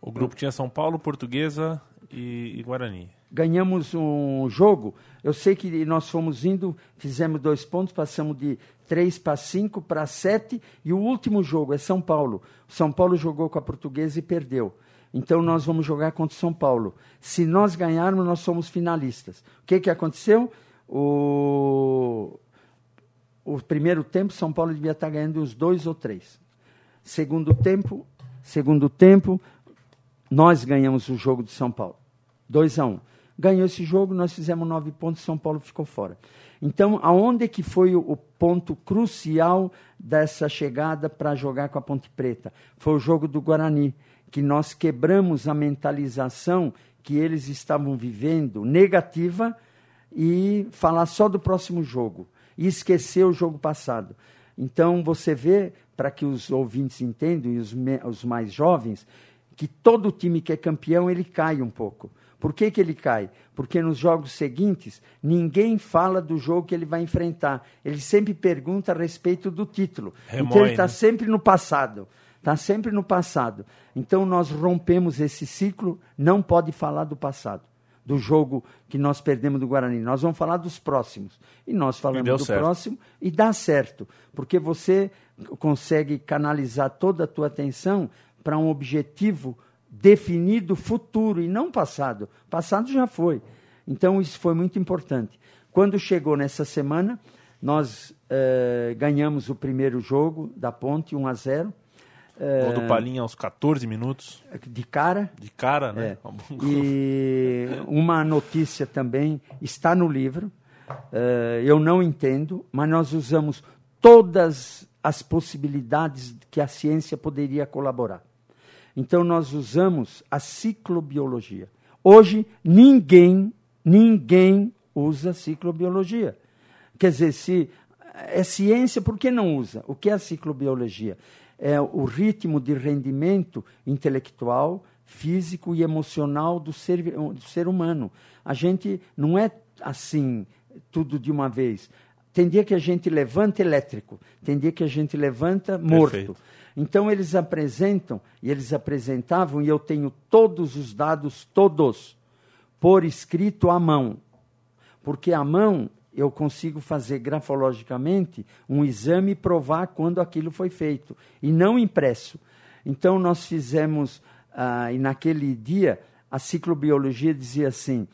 O grupo tinha São Paulo, Portuguesa e, e Guarani. Ganhamos um jogo. Eu sei que nós fomos indo, fizemos dois pontos, passamos de três para cinco para sete. E o último jogo é São Paulo. São Paulo jogou com a Portuguesa e perdeu. Então nós vamos jogar contra o São Paulo. Se nós ganharmos, nós somos finalistas. O que, que aconteceu? O... o primeiro tempo, São Paulo devia estar ganhando uns dois ou três. Segundo tempo, segundo tempo... Nós ganhamos o jogo de São Paulo, dois a um. Ganhou esse jogo, nós fizemos nove pontos, São Paulo ficou fora. Então, aonde que foi o ponto crucial dessa chegada para jogar com a Ponte Preta? Foi o jogo do Guarani, que nós quebramos a mentalização que eles estavam vivendo, negativa, e falar só do próximo jogo, e esquecer o jogo passado. Então, você vê, para que os ouvintes entendam, e os, me- os mais jovens... que todo time que é campeão, ele cai um pouco. Por que que ele cai? Porque nos jogos seguintes, ninguém fala do jogo que ele vai enfrentar. Ele sempre pergunta a respeito do título. Remói, então, ele está né? sempre no passado. Está sempre no passado. Então, nós rompemos esse ciclo, não pode falar do passado, do jogo que nós perdemos do Guarani. Nós vamos falar dos próximos. E nós falamos do certo. próximo e dá certo. Porque você consegue canalizar toda a tua atenção para um objetivo definido futuro e não passado. Passado já foi. Então, isso foi muito importante. Quando chegou nessa semana, nós eh, ganhamos o primeiro jogo da Ponte, um a zero. Gol do Palhinha aos catorze minutos. De cara. De cara, né? É. E uma notícia também está no livro. Eh, eu não entendo, mas nós usamos todas as possibilidades que a ciência poderia colaborar. Então, nós usamos a ciclobiologia. Hoje, ninguém, ninguém usa ciclobiologia. Quer dizer, se é ciência, por que não usa? O que é a ciclobiologia? É o ritmo de rendimento intelectual, físico e emocional do ser, do ser humano. A gente não é assim, tudo de uma vez. Tem dia que a gente levanta elétrico, tem dia que a gente levanta morto. Perfeito. Então, eles apresentam, e eles apresentavam, e eu tenho todos os dados, todos, por escrito à mão. Porque à mão eu consigo fazer grafologicamente um exame e provar quando aquilo foi feito, e não impresso. Então, nós fizemos, ah, e naquele dia, a ciclobiologia dizia assim,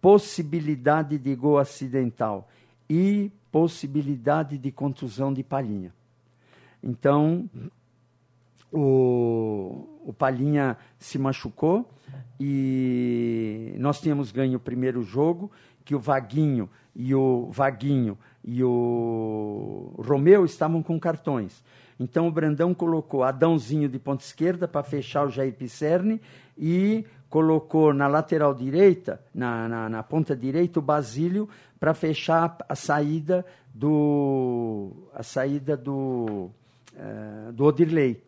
possibilidade de gol acidental e possibilidade de contusão de Palhinha. Então, o, o Palhinha se machucou e nós tínhamos ganho o primeiro jogo, que o Vaguinho e o, Vaguinho e o Romeu estavam com cartões. Então, o Brandão colocou Adãozinho de ponta esquerda para fechar o Jair Pisserni e colocou na lateral direita, na, na, na ponta direita, o Basílio para fechar a saída do, a saída do, uh, do Odirley.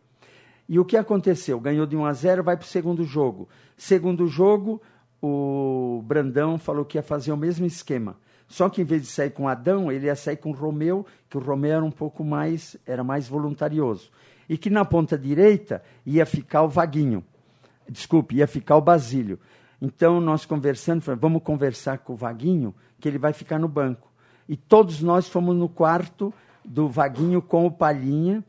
E o que aconteceu? Ganhou de um a zero, vai para o segundo jogo. Segundo jogo, o Brandão falou que ia fazer o mesmo esquema. Só que, em vez de sair com Adão, ele ia sair com o Romeu, que o Romeu era um pouco mais, era mais voluntarioso. E que na ponta direita ia ficar o Vaguinho. Desculpe, ia ficar o Basílio. Então, nós conversando, falamos, vamos conversar com o Vaguinho, que ele vai ficar no banco. E todos nós fomos no quarto do Vaguinho com o Palhinha,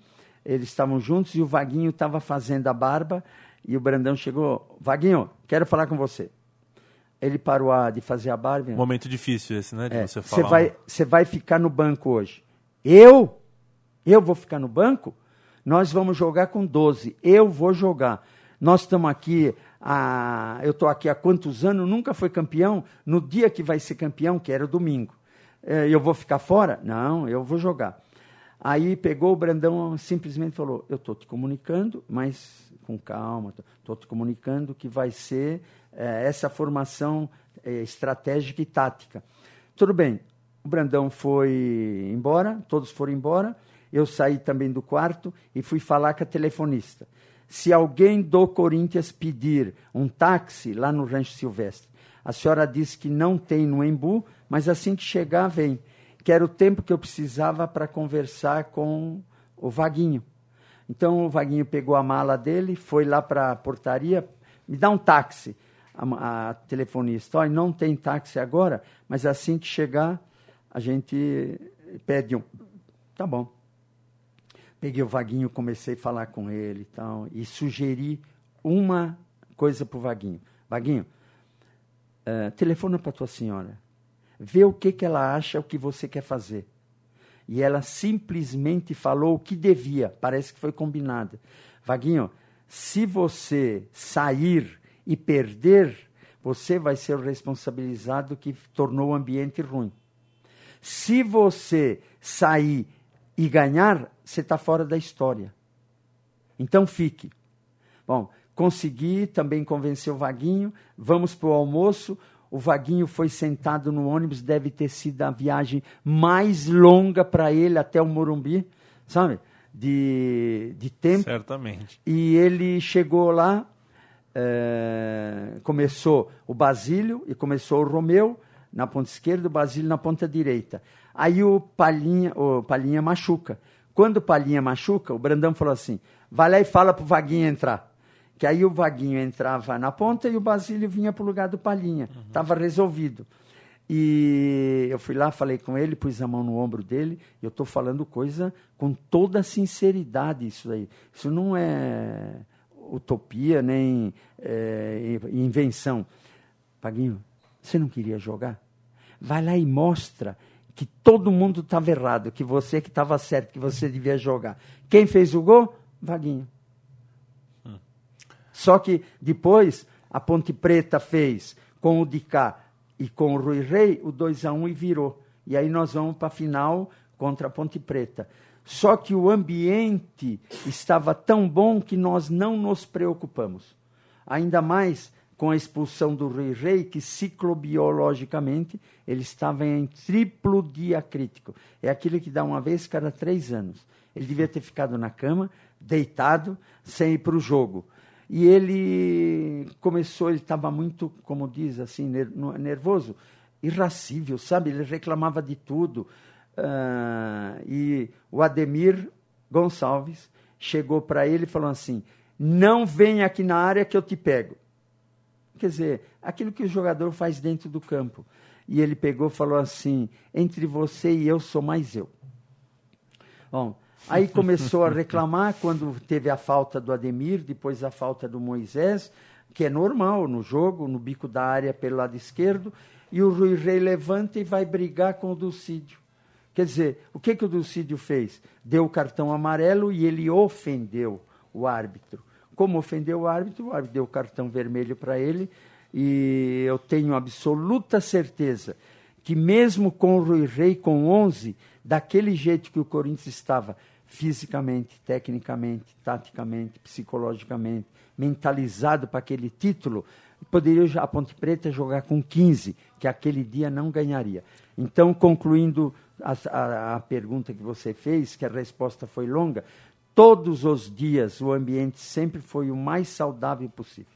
eles estavam juntos, e o Vaguinho estava fazendo a barba, e o Brandão chegou, Vaguinho, quero falar com você. Ele parou a, de fazer a barba. Momento difícil esse, né, de é, você falar. Você vai, você vai ficar no banco hoje. Eu? Eu vou ficar no banco? Nós vamos jogar com doze. Eu vou jogar. Nós estamos aqui, a, eu estou aqui há quantos anos, nunca fui campeão, no dia que vai ser campeão, que era o domingo. Eu vou ficar fora? Não, eu vou jogar. Aí pegou o Brandão, simplesmente falou, eu estou te comunicando, mas com calma, estou te comunicando que vai ser é, essa formação é, estratégica e tática. Tudo bem, o Brandão foi embora, todos foram embora, eu saí também do quarto e fui falar com a telefonista. Se alguém do Corinthians pedir um táxi lá no Rancho Silvestre, A senhora disse que não tem no Embu, mas assim que chegar, vem. Que era o tempo que eu precisava para conversar com o Vaguinho. Então, o Vaguinho pegou a mala dele, foi lá para a portaria, me dá um táxi, a, a telefonista. Olha, não tem táxi agora, mas assim que chegar, a gente pede um. Tá bom. Peguei o Vaguinho, comecei a falar com ele e tal, e sugeri uma coisa para o Vaguinho. Vaguinho, uh, telefona para a tua senhora. Vê o que, que ela acha, o que você quer fazer. E ela simplesmente falou o que devia. Parece que foi combinado. Vaguinho, se você sair e perder, você vai ser o responsabilizado que tornou o ambiente ruim. Se você sair e ganhar, você está fora da história. Então fique. Bom, consegui também convencer o Vaguinho. Vamos para o almoço. O Vaguinho foi sentado no ônibus, deve ter sido a viagem mais longa para ele até o Morumbi, sabe? De, de tempo. Certamente. E ele chegou lá, é, começou o Basílio e começou o Romeu na ponta esquerda, o Basílio na ponta direita. Aí o Palhinha, o Palhinha machuca. Quando o Palhinha machuca, o Brandão falou assim, vai lá e fala para o Vaguinho entrar. Que aí o Vaguinho entrava na ponta e o Basílio vinha para o lugar do Palhinha. Estava uhum. resolvido. E eu fui lá, falei com ele, pus a mão no ombro dele. E eu estou falando coisa com toda sinceridade, isso aí. Isso não é utopia, nem é, invenção. Vaguinho, você não queria jogar? Vai lá e mostra que todo mundo estava errado, que você que estava certo, que você devia jogar. Quem fez o gol? Vaguinho. Só que depois a Ponte Preta fez com o Dicá e com o Rui Rei o dois a um e virou. E aí nós vamos para a final contra a Ponte Preta. Só que o ambiente estava tão bom que nós não nos preocupamos. Ainda mais com a expulsão do Rui Rei, que ciclobiologicamente ele estava em triplo diacrítico. É aquilo que dá uma vez cada três anos. Ele devia ter ficado na cama, deitado, sem ir para o jogo. E ele começou, ele estava muito, como diz assim, nervoso, irascível, sabe? Ele reclamava de tudo. Uh, e o Ademir Gonçalves chegou para ele e falou assim, não venha aqui na área que eu te pego. Quer dizer, aquilo que o jogador faz dentro do campo. E ele pegou e falou assim, entre você e eu sou mais eu. Bom, aí começou a reclamar quando teve a falta do Ademir, depois a falta do Moisés, que é normal no jogo, no bico da área pelo lado esquerdo, e o Rui Rei levanta e vai brigar com o Dulcídio. Quer dizer, o que, que o Dulcídio fez? Deu o cartão amarelo e ele ofendeu o árbitro. Como ofendeu o árbitro, o árbitro deu o cartão vermelho para ele, e eu tenho absoluta certeza que mesmo com o Rui Rei com onze, daquele jeito que o Corinthians estava, fisicamente, tecnicamente, taticamente, psicologicamente, mentalizado para aquele título, poderia a Ponte Preta jogar com quinze, que aquele dia não ganharia. Então, concluindo a, a, a pergunta que você fez, que a resposta foi longa, todos os dias o ambiente sempre foi o mais saudável possível.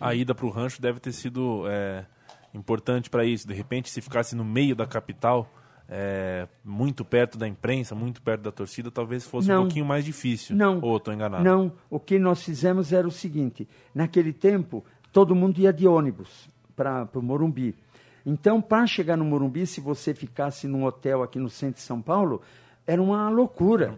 A ida para o Rancho deve ter sido é, importante para isso. De repente, se ficasse no meio da capital... É, muito perto da imprensa, muito perto da torcida, talvez fosse não, um pouquinho mais difícil. Não, ou estou enganado? Não, o que nós fizemos era o seguinte, naquele tempo todo mundo ia de ônibus para o Morumbi. Então, para chegar no Morumbi, se você ficasse num hotel aqui no centro de São Paulo, era uma loucura.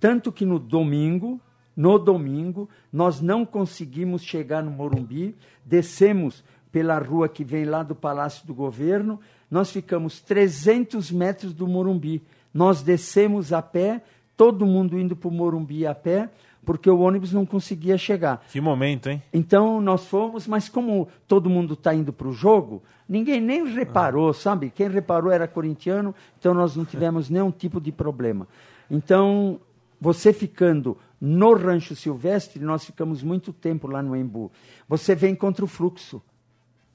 Tanto que no domingo, no domingo, nós não conseguimos chegar no Morumbi, descemos pela rua que vem lá do Palácio do Governo. Nós ficamos trezentos metros do Morumbi. Nós descemos a pé, todo mundo indo para o Morumbi a pé, porque o ônibus não conseguia chegar. Que momento, hein? Então, nós fomos, mas como todo mundo está indo para o jogo, ninguém nem reparou, ah. sabe? Quem reparou era corintiano, então nós não tivemos nenhum tipo de problema. Então, você ficando no Rancho Silvestre, nós ficamos muito tempo lá no Embu. Você vem contra o fluxo.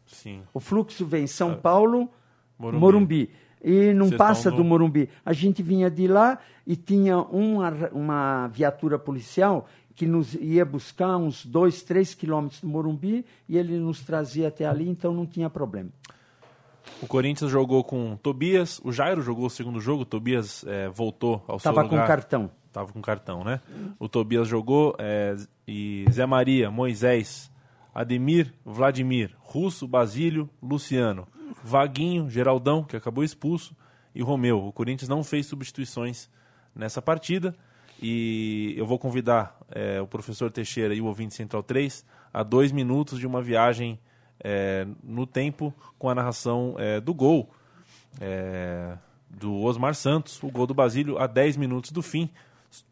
Sim. O fluxo vem São ah. Paulo... Morumbi. Morumbi. E não Vocês passa do... do Morumbi. A gente vinha de lá e tinha uma, uma viatura policial que nos ia buscar uns dois, três quilômetros do Morumbi e ele nos trazia até ali, então não tinha problema. O Corinthians jogou com Tobias, o Jairo jogou o segundo jogo, o Tobias é, voltou ao Tava seu lugar. Estava com cartão. Estava com cartão, né? O Tobias jogou é, e Zé Maria, Moisés, Ademir, Vladimir, Russo, Basílio, Luciano, Vaguinho, Geraldão, que acabou expulso, e Romeu. O Corinthians não fez substituições nessa partida. E eu vou convidar é, o professor Teixeira e o ouvinte Central três a dois minutos de uma viagem é, no tempo com a narração é, do gol é, do Osmar Santos, o gol do Basílio a dez minutos do fim.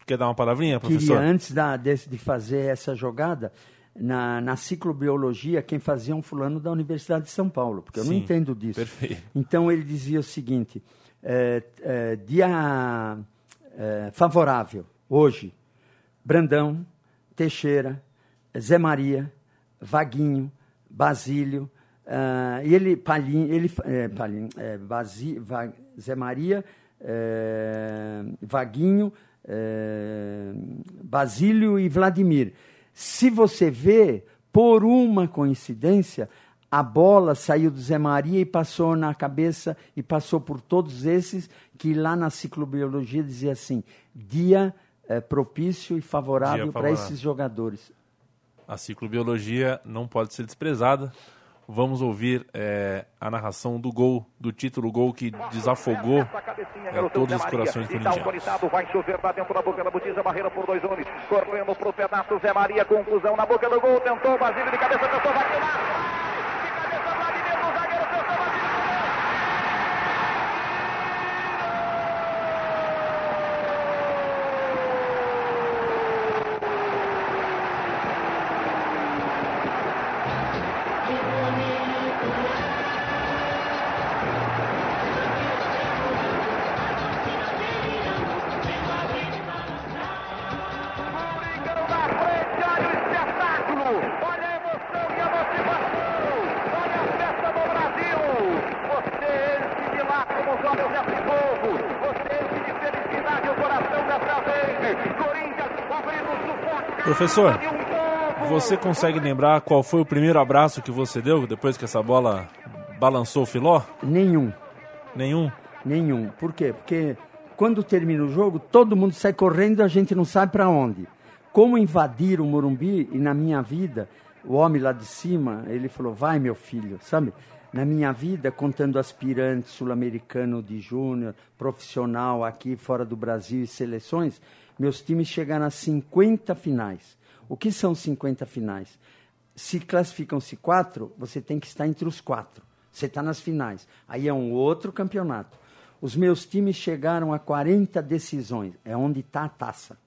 Quer dar uma palavrinha, professor? Queria, antes da, de, de fazer essa jogada, na, na ciclobiologia, quem fazia um fulano da Universidade de São Paulo, porque eu Sim, não entendo disso. Perfeito. Então ele dizia o seguinte, é, é, dia é, favorável. Hoje, Brandão, Teixeira, Zé Maria, Vaguinho, Basílio, uh, ele, Palhinha, ele, é, Palhinha, é, Basi, Va, Zé Maria, é, Vaguinho, é, Basílio e Vladimir. Se você vê, por uma coincidência, a bola saiu do Zé Maria e passou na cabeça e passou por todos esses que lá na ciclobiologia dizia assim, dia É propício e favorável para esses jogadores. A ciclobiologia não pode ser desprezada. Vamos ouvir é, a narração do gol, do título gol que desafogou é, todos os corações corintianos. Vai chover para dentro da boca da botija, barreira por dois homens, correndo para o pedaço, Zé Maria, conclusão na boca do gol, tentou, Basílio de cabeça, tentou, vai tirar. Professor, você consegue lembrar qual foi o primeiro abraço que você deu depois que essa bola balançou o filó? Nenhum. Nenhum? Nenhum. Por quê? Porque quando termina o jogo, todo mundo sai correndo e a gente não sabe para onde. Como invadir o Morumbi, e na minha vida, o homem lá de cima, ele falou, vai meu filho, sabe? Na minha vida, contando aspirante, sul-americano de júnior, profissional aqui fora do Brasil e seleções, meus times chegaram a cinquenta finais. O que são cinquenta finais? Se classificam-se quatro, você tem que estar entre os quatro. Você está nas finais. Aí é um outro campeonato. Os meus times chegaram a quarenta decisões. É onde está a taça.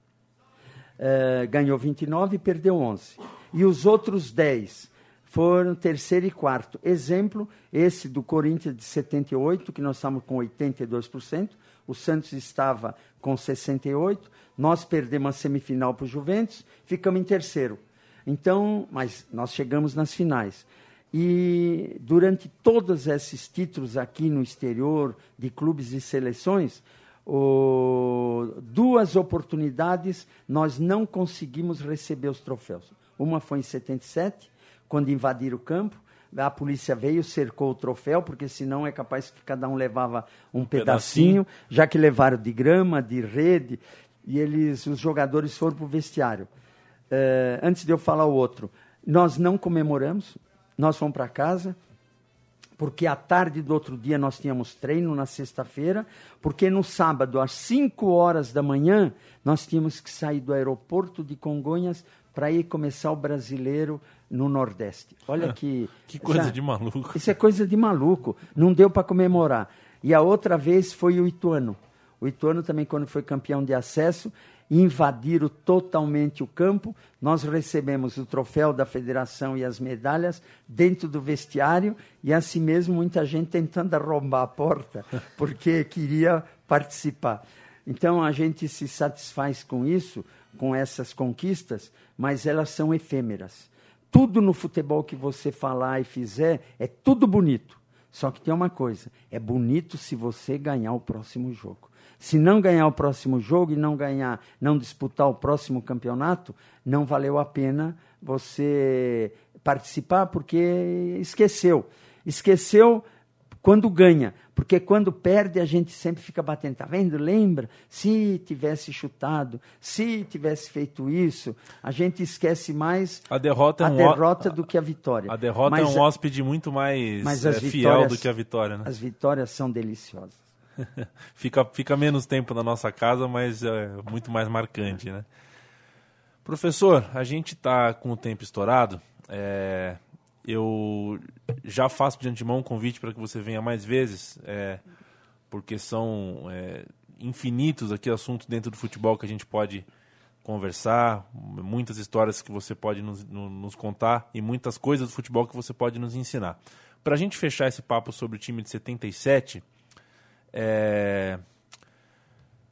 É, ganhou vinte e nove e perdeu onze. E os outros dez foram terceiro e quarto. Exemplo, esse do Corinthians de setenta e oito, que nós estamos com oitenta e dois por cento. O Santos estava com sessenta e oito por cento, nós perdemos a semifinal para o Juventus, ficamos em terceiro. Então, mas nós chegamos nas finais. E durante todos esses títulos aqui no exterior, de clubes e seleções, oh, duas oportunidades nós não conseguimos receber os troféus. Uma foi em setenta e sete, quando invadiram o campo. A polícia veio, cercou o troféu, porque senão é capaz que cada um levava um, um pedacinho, pedacinho, já que levaram de grama, de rede, e eles, os jogadores foram para o vestiário. Uh, antes de eu falar o outro, nós não comemoramos, nós fomos para casa, porque à tarde do outro dia nós tínhamos treino na sexta-feira, porque no sábado, às cinco horas da manhã, nós tínhamos que sair do aeroporto de Congonhas para ir começar o brasileiro no Nordeste. Olha que... que coisa já, de maluco. Isso é coisa de maluco. Não deu para comemorar. E a outra vez foi o Ituano. O Ituano também, quando foi campeão de acesso, invadiram totalmente o campo. Nós recebemos o troféu da federação e as medalhas dentro do vestiário e, assim mesmo, muita gente tentando arrombar a porta porque queria participar. Então, a gente se satisfaz com isso, com essas conquistas, mas elas são efêmeras. Tudo no futebol que você falar e fizer é tudo bonito. Só que tem uma coisa, é bonito se você ganhar o próximo jogo. Se não ganhar o próximo jogo e não ganhar, não disputar o próximo campeonato, não valeu a pena você participar, porque esqueceu. Esqueceu quando ganha, porque quando perde a gente sempre fica batendo. Tá vendo? Lembra? Se tivesse chutado, se tivesse feito isso, a gente esquece mais a derrota, a é um derrota o... do que a vitória. A derrota mas, é um hóspede muito mais mas é, as fiel do que a vitória. Né? As vitórias são deliciosas. fica, fica menos tempo na nossa casa, mas é muito mais marcante, né? Professor, a gente está com o tempo estourado. É, eu já faço de antemão um convite para que você venha mais vezes, é, porque são é, infinitos aqui assuntos dentro do futebol que a gente pode conversar, muitas histórias que você pode nos, nos contar e muitas coisas do futebol que você pode nos ensinar. Para a gente fechar esse papo sobre o time de setenta e sete... É...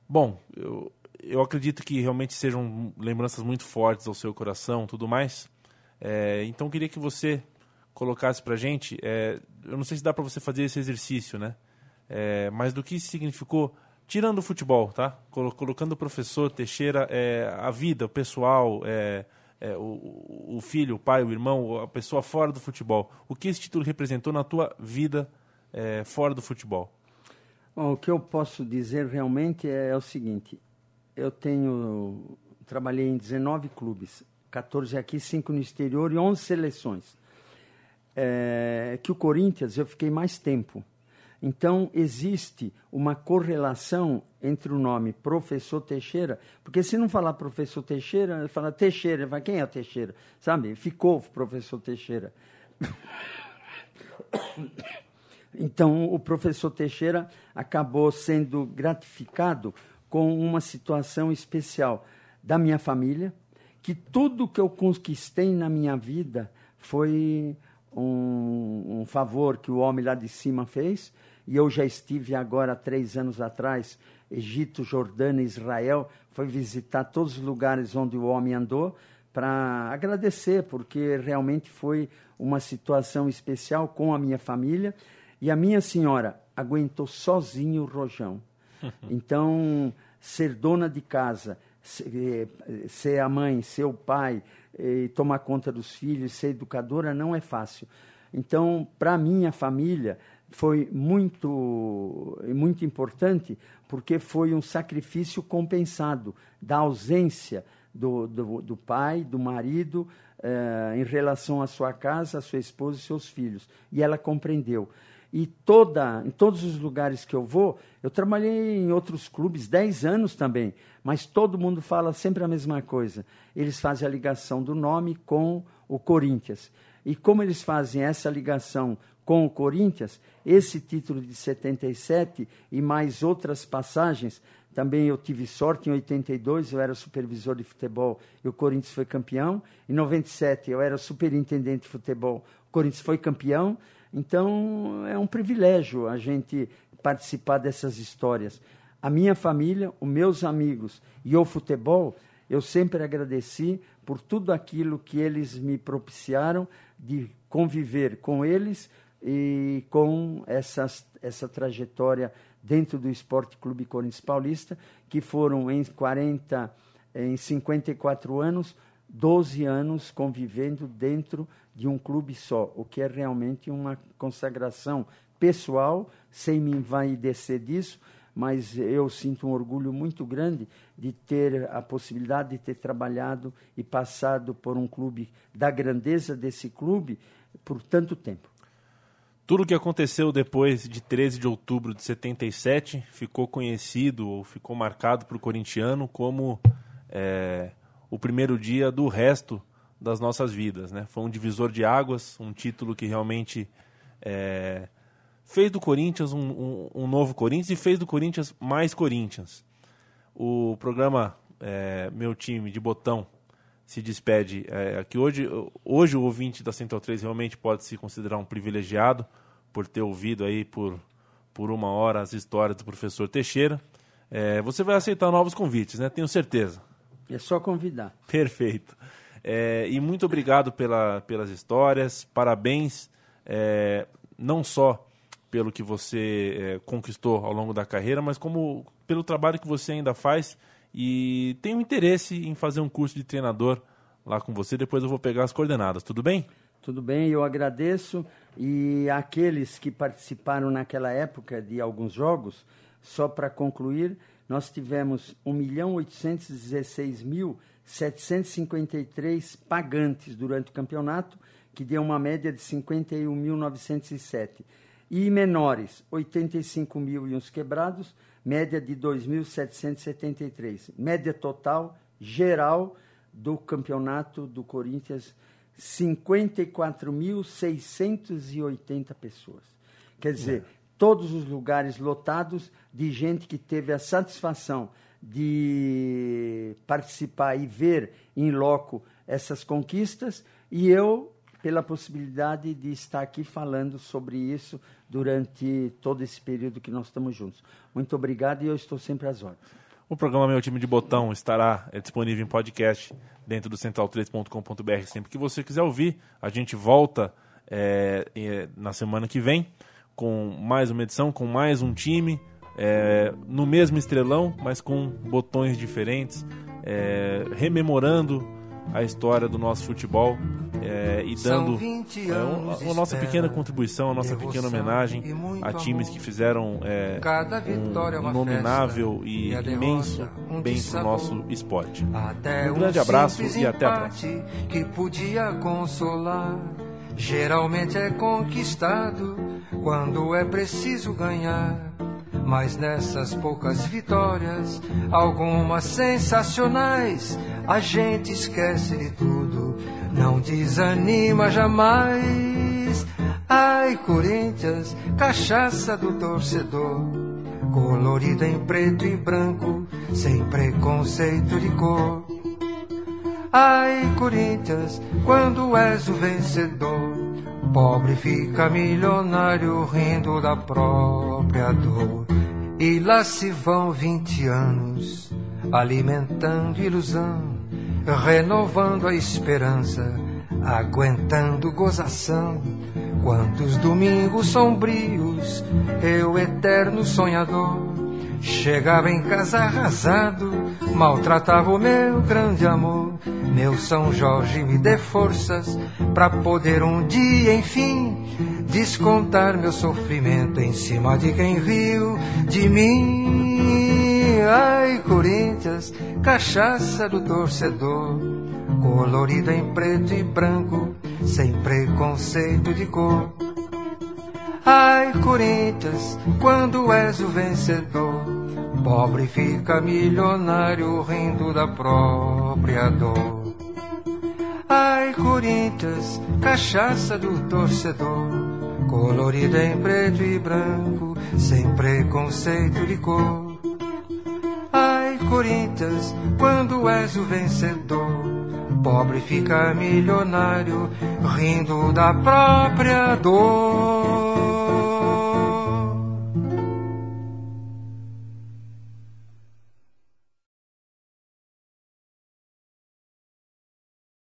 Bom, eu, eu acredito que realmente sejam lembranças muito fortes ao seu coração, tudo mais. É, então, eu queria que você colocasse pra gente, é, eu não sei se dá pra você fazer esse exercício, né? É, mas do que significou, tirando o futebol, tá? Colocando o professor Teixeira, é, a vida, o pessoal, é, é, o, o filho, o pai, o irmão, a pessoa fora do futebol. O que esse título representou na tua vida, é, fora do futebol? Bom, o que eu posso dizer realmente é, é o seguinte, eu tenho, trabalhei em dezenove clubes, quatorze aqui, cinco no exterior e onze seleções. É, que o Corinthians eu fiquei mais tempo. Então, existe uma correlação entre o nome Professor Teixeira, porque se não falar Professor Teixeira, fala Teixeira, vai, quem é o Teixeira? Sabe, ficou Professor Teixeira. Então, o professor Teixeira acabou sendo gratificado com uma situação especial da minha família, que tudo que eu conquistei na minha vida foi um, um favor que o homem lá de cima fez. E eu já estive agora, três anos atrás, Egito, Jordânia, Israel, fui visitar todos os lugares onde o homem andou, para agradecer, porque realmente foi uma situação especial com a minha família. E a minha senhora aguentou sozinha o rojão. Então, ser dona de casa, ser, ser a mãe, ser o pai, tomar conta dos filhos, ser educadora, não é fácil. Então, para a minha família, foi muito, muito importante, porque foi um sacrifício compensado da ausência do, do, do pai, do marido, eh, em relação à sua casa, à sua esposa e seus filhos. E ela compreendeu. E toda, em todos os lugares que eu vou, eu trabalhei em outros clubes, dez anos também, mas todo mundo fala sempre a mesma coisa. Eles fazem a ligação do nome com o Corinthians. E como eles fazem essa ligação com o Corinthians, esse título de setenta e sete e mais outras passagens, também eu tive sorte, em oitenta e dois eu era supervisor de futebol e o Corinthians foi campeão. Em noventa e sete eu era superintendente de futebol, o Corinthians foi campeão. Então, é um privilégio a gente participar dessas histórias. A minha família, os meus amigos e o futebol, eu sempre agradeci por tudo aquilo que eles me propiciaram de conviver com eles e com essas, essa trajetória dentro do Esporte Clube Corinthians Paulista, que foram em, quarenta, em cinquenta e quatro anos, doze anos convivendo dentro de um clube só, o que é realmente uma consagração pessoal, sem me envaidecer disso, mas eu sinto um orgulho muito grande de ter a possibilidade de ter trabalhado e passado por um clube, da grandeza desse clube, por tanto tempo. Tudo o que aconteceu depois de treze de outubro de setenta e sete ficou conhecido ou ficou marcado para o corintiano como é, o primeiro dia do resto das nossas vidas, né? Foi um divisor de águas, um título que realmente é, fez do Corinthians um, um, um novo Corinthians e fez do Corinthians mais Corinthians. O programa é, Meu Time de Botão se despede é, aqui hoje. Hoje o ouvinte da Central três realmente pode se considerar um privilegiado por ter ouvido aí por, por uma hora as histórias do professor Teixeira. É, você vai aceitar novos convites, né? Tenho certeza. É só convidar. Perfeito. É, e muito obrigado pela, pelas histórias, parabéns, é, não só pelo que você é, conquistou ao longo da carreira, mas como pelo trabalho que você ainda faz e tenho interesse em fazer um curso de treinador lá com você. Depois eu vou pegar as coordenadas, tudo bem? Tudo bem, eu agradeço. E aqueles que participaram naquela época de alguns jogos, só para concluir, nós tivemos um milhão oitocentos e dezesseis mil setecentos e cinquenta e três pagantes durante o campeonato, que deu uma média de cinquenta e um mil novecentos e sete. E menores, oitenta e cinco mil e uns quebrados, média de dois mil setecentos e setenta e três. Média total, geral, do campeonato do Corinthians, cinquenta e quatro mil seiscentos e oitenta pessoas. Quer dizer, é. todos os lugares lotados de gente que teve a satisfação de participar e ver em loco essas conquistas, e eu, pela possibilidade de estar aqui falando sobre isso durante todo esse período que nós estamos juntos. Muito obrigado e eu estou sempre às ordens. O programa Meu Time de Botão estará disponível em podcast dentro do central três ponto com ponto b r sempre que você quiser ouvir. A gente volta é, na semana que vem com mais uma edição, com mais um time, é, no mesmo estrelão, mas com botões diferentes, é, rememorando a história do nosso futebol. É, e dando é, um, a nossa pequena contribuição, a nossa pequena homenagem a times que fizeram é, um inominável e imenso bem para o nosso esporte. Um grande abraço e até a próxima. Que podia consolar, geralmente é conquistado quando é preciso ganhar. Mas nessas poucas vitórias, algumas sensacionais, a gente esquece de tudo, não desanima jamais. Ai, Corinthians, cachaça do torcedor, colorida em preto e branco, sem preconceito de cor. Ai, Corinthians, quando és o vencedor, pobre fica milionário rindo da própria dor. E lá se vão vinte anos alimentando ilusão, renovando a esperança, aguentando gozação. Quantos domingos sombrios eu, eterno sonhador, chegava em casa arrasado, maltratava o meu grande amor. Meu São Jorge, me dê forças pra poder um dia, enfim, descontar meu sofrimento em cima de quem riu de mim. Ai, Corinthians, cachaça do torcedor, colorida em preto e branco, sem preconceito de cor. Ai, Corinthians, quando és o vencedor, pobre fica milionário rindo da própria dor. Ai, Corinthians, cachaça do torcedor, colorida em preto e branco, sem preconceito de cor. Ai, Corinthians, quando és o vencedor, pobre fica milionário rindo da própria dor.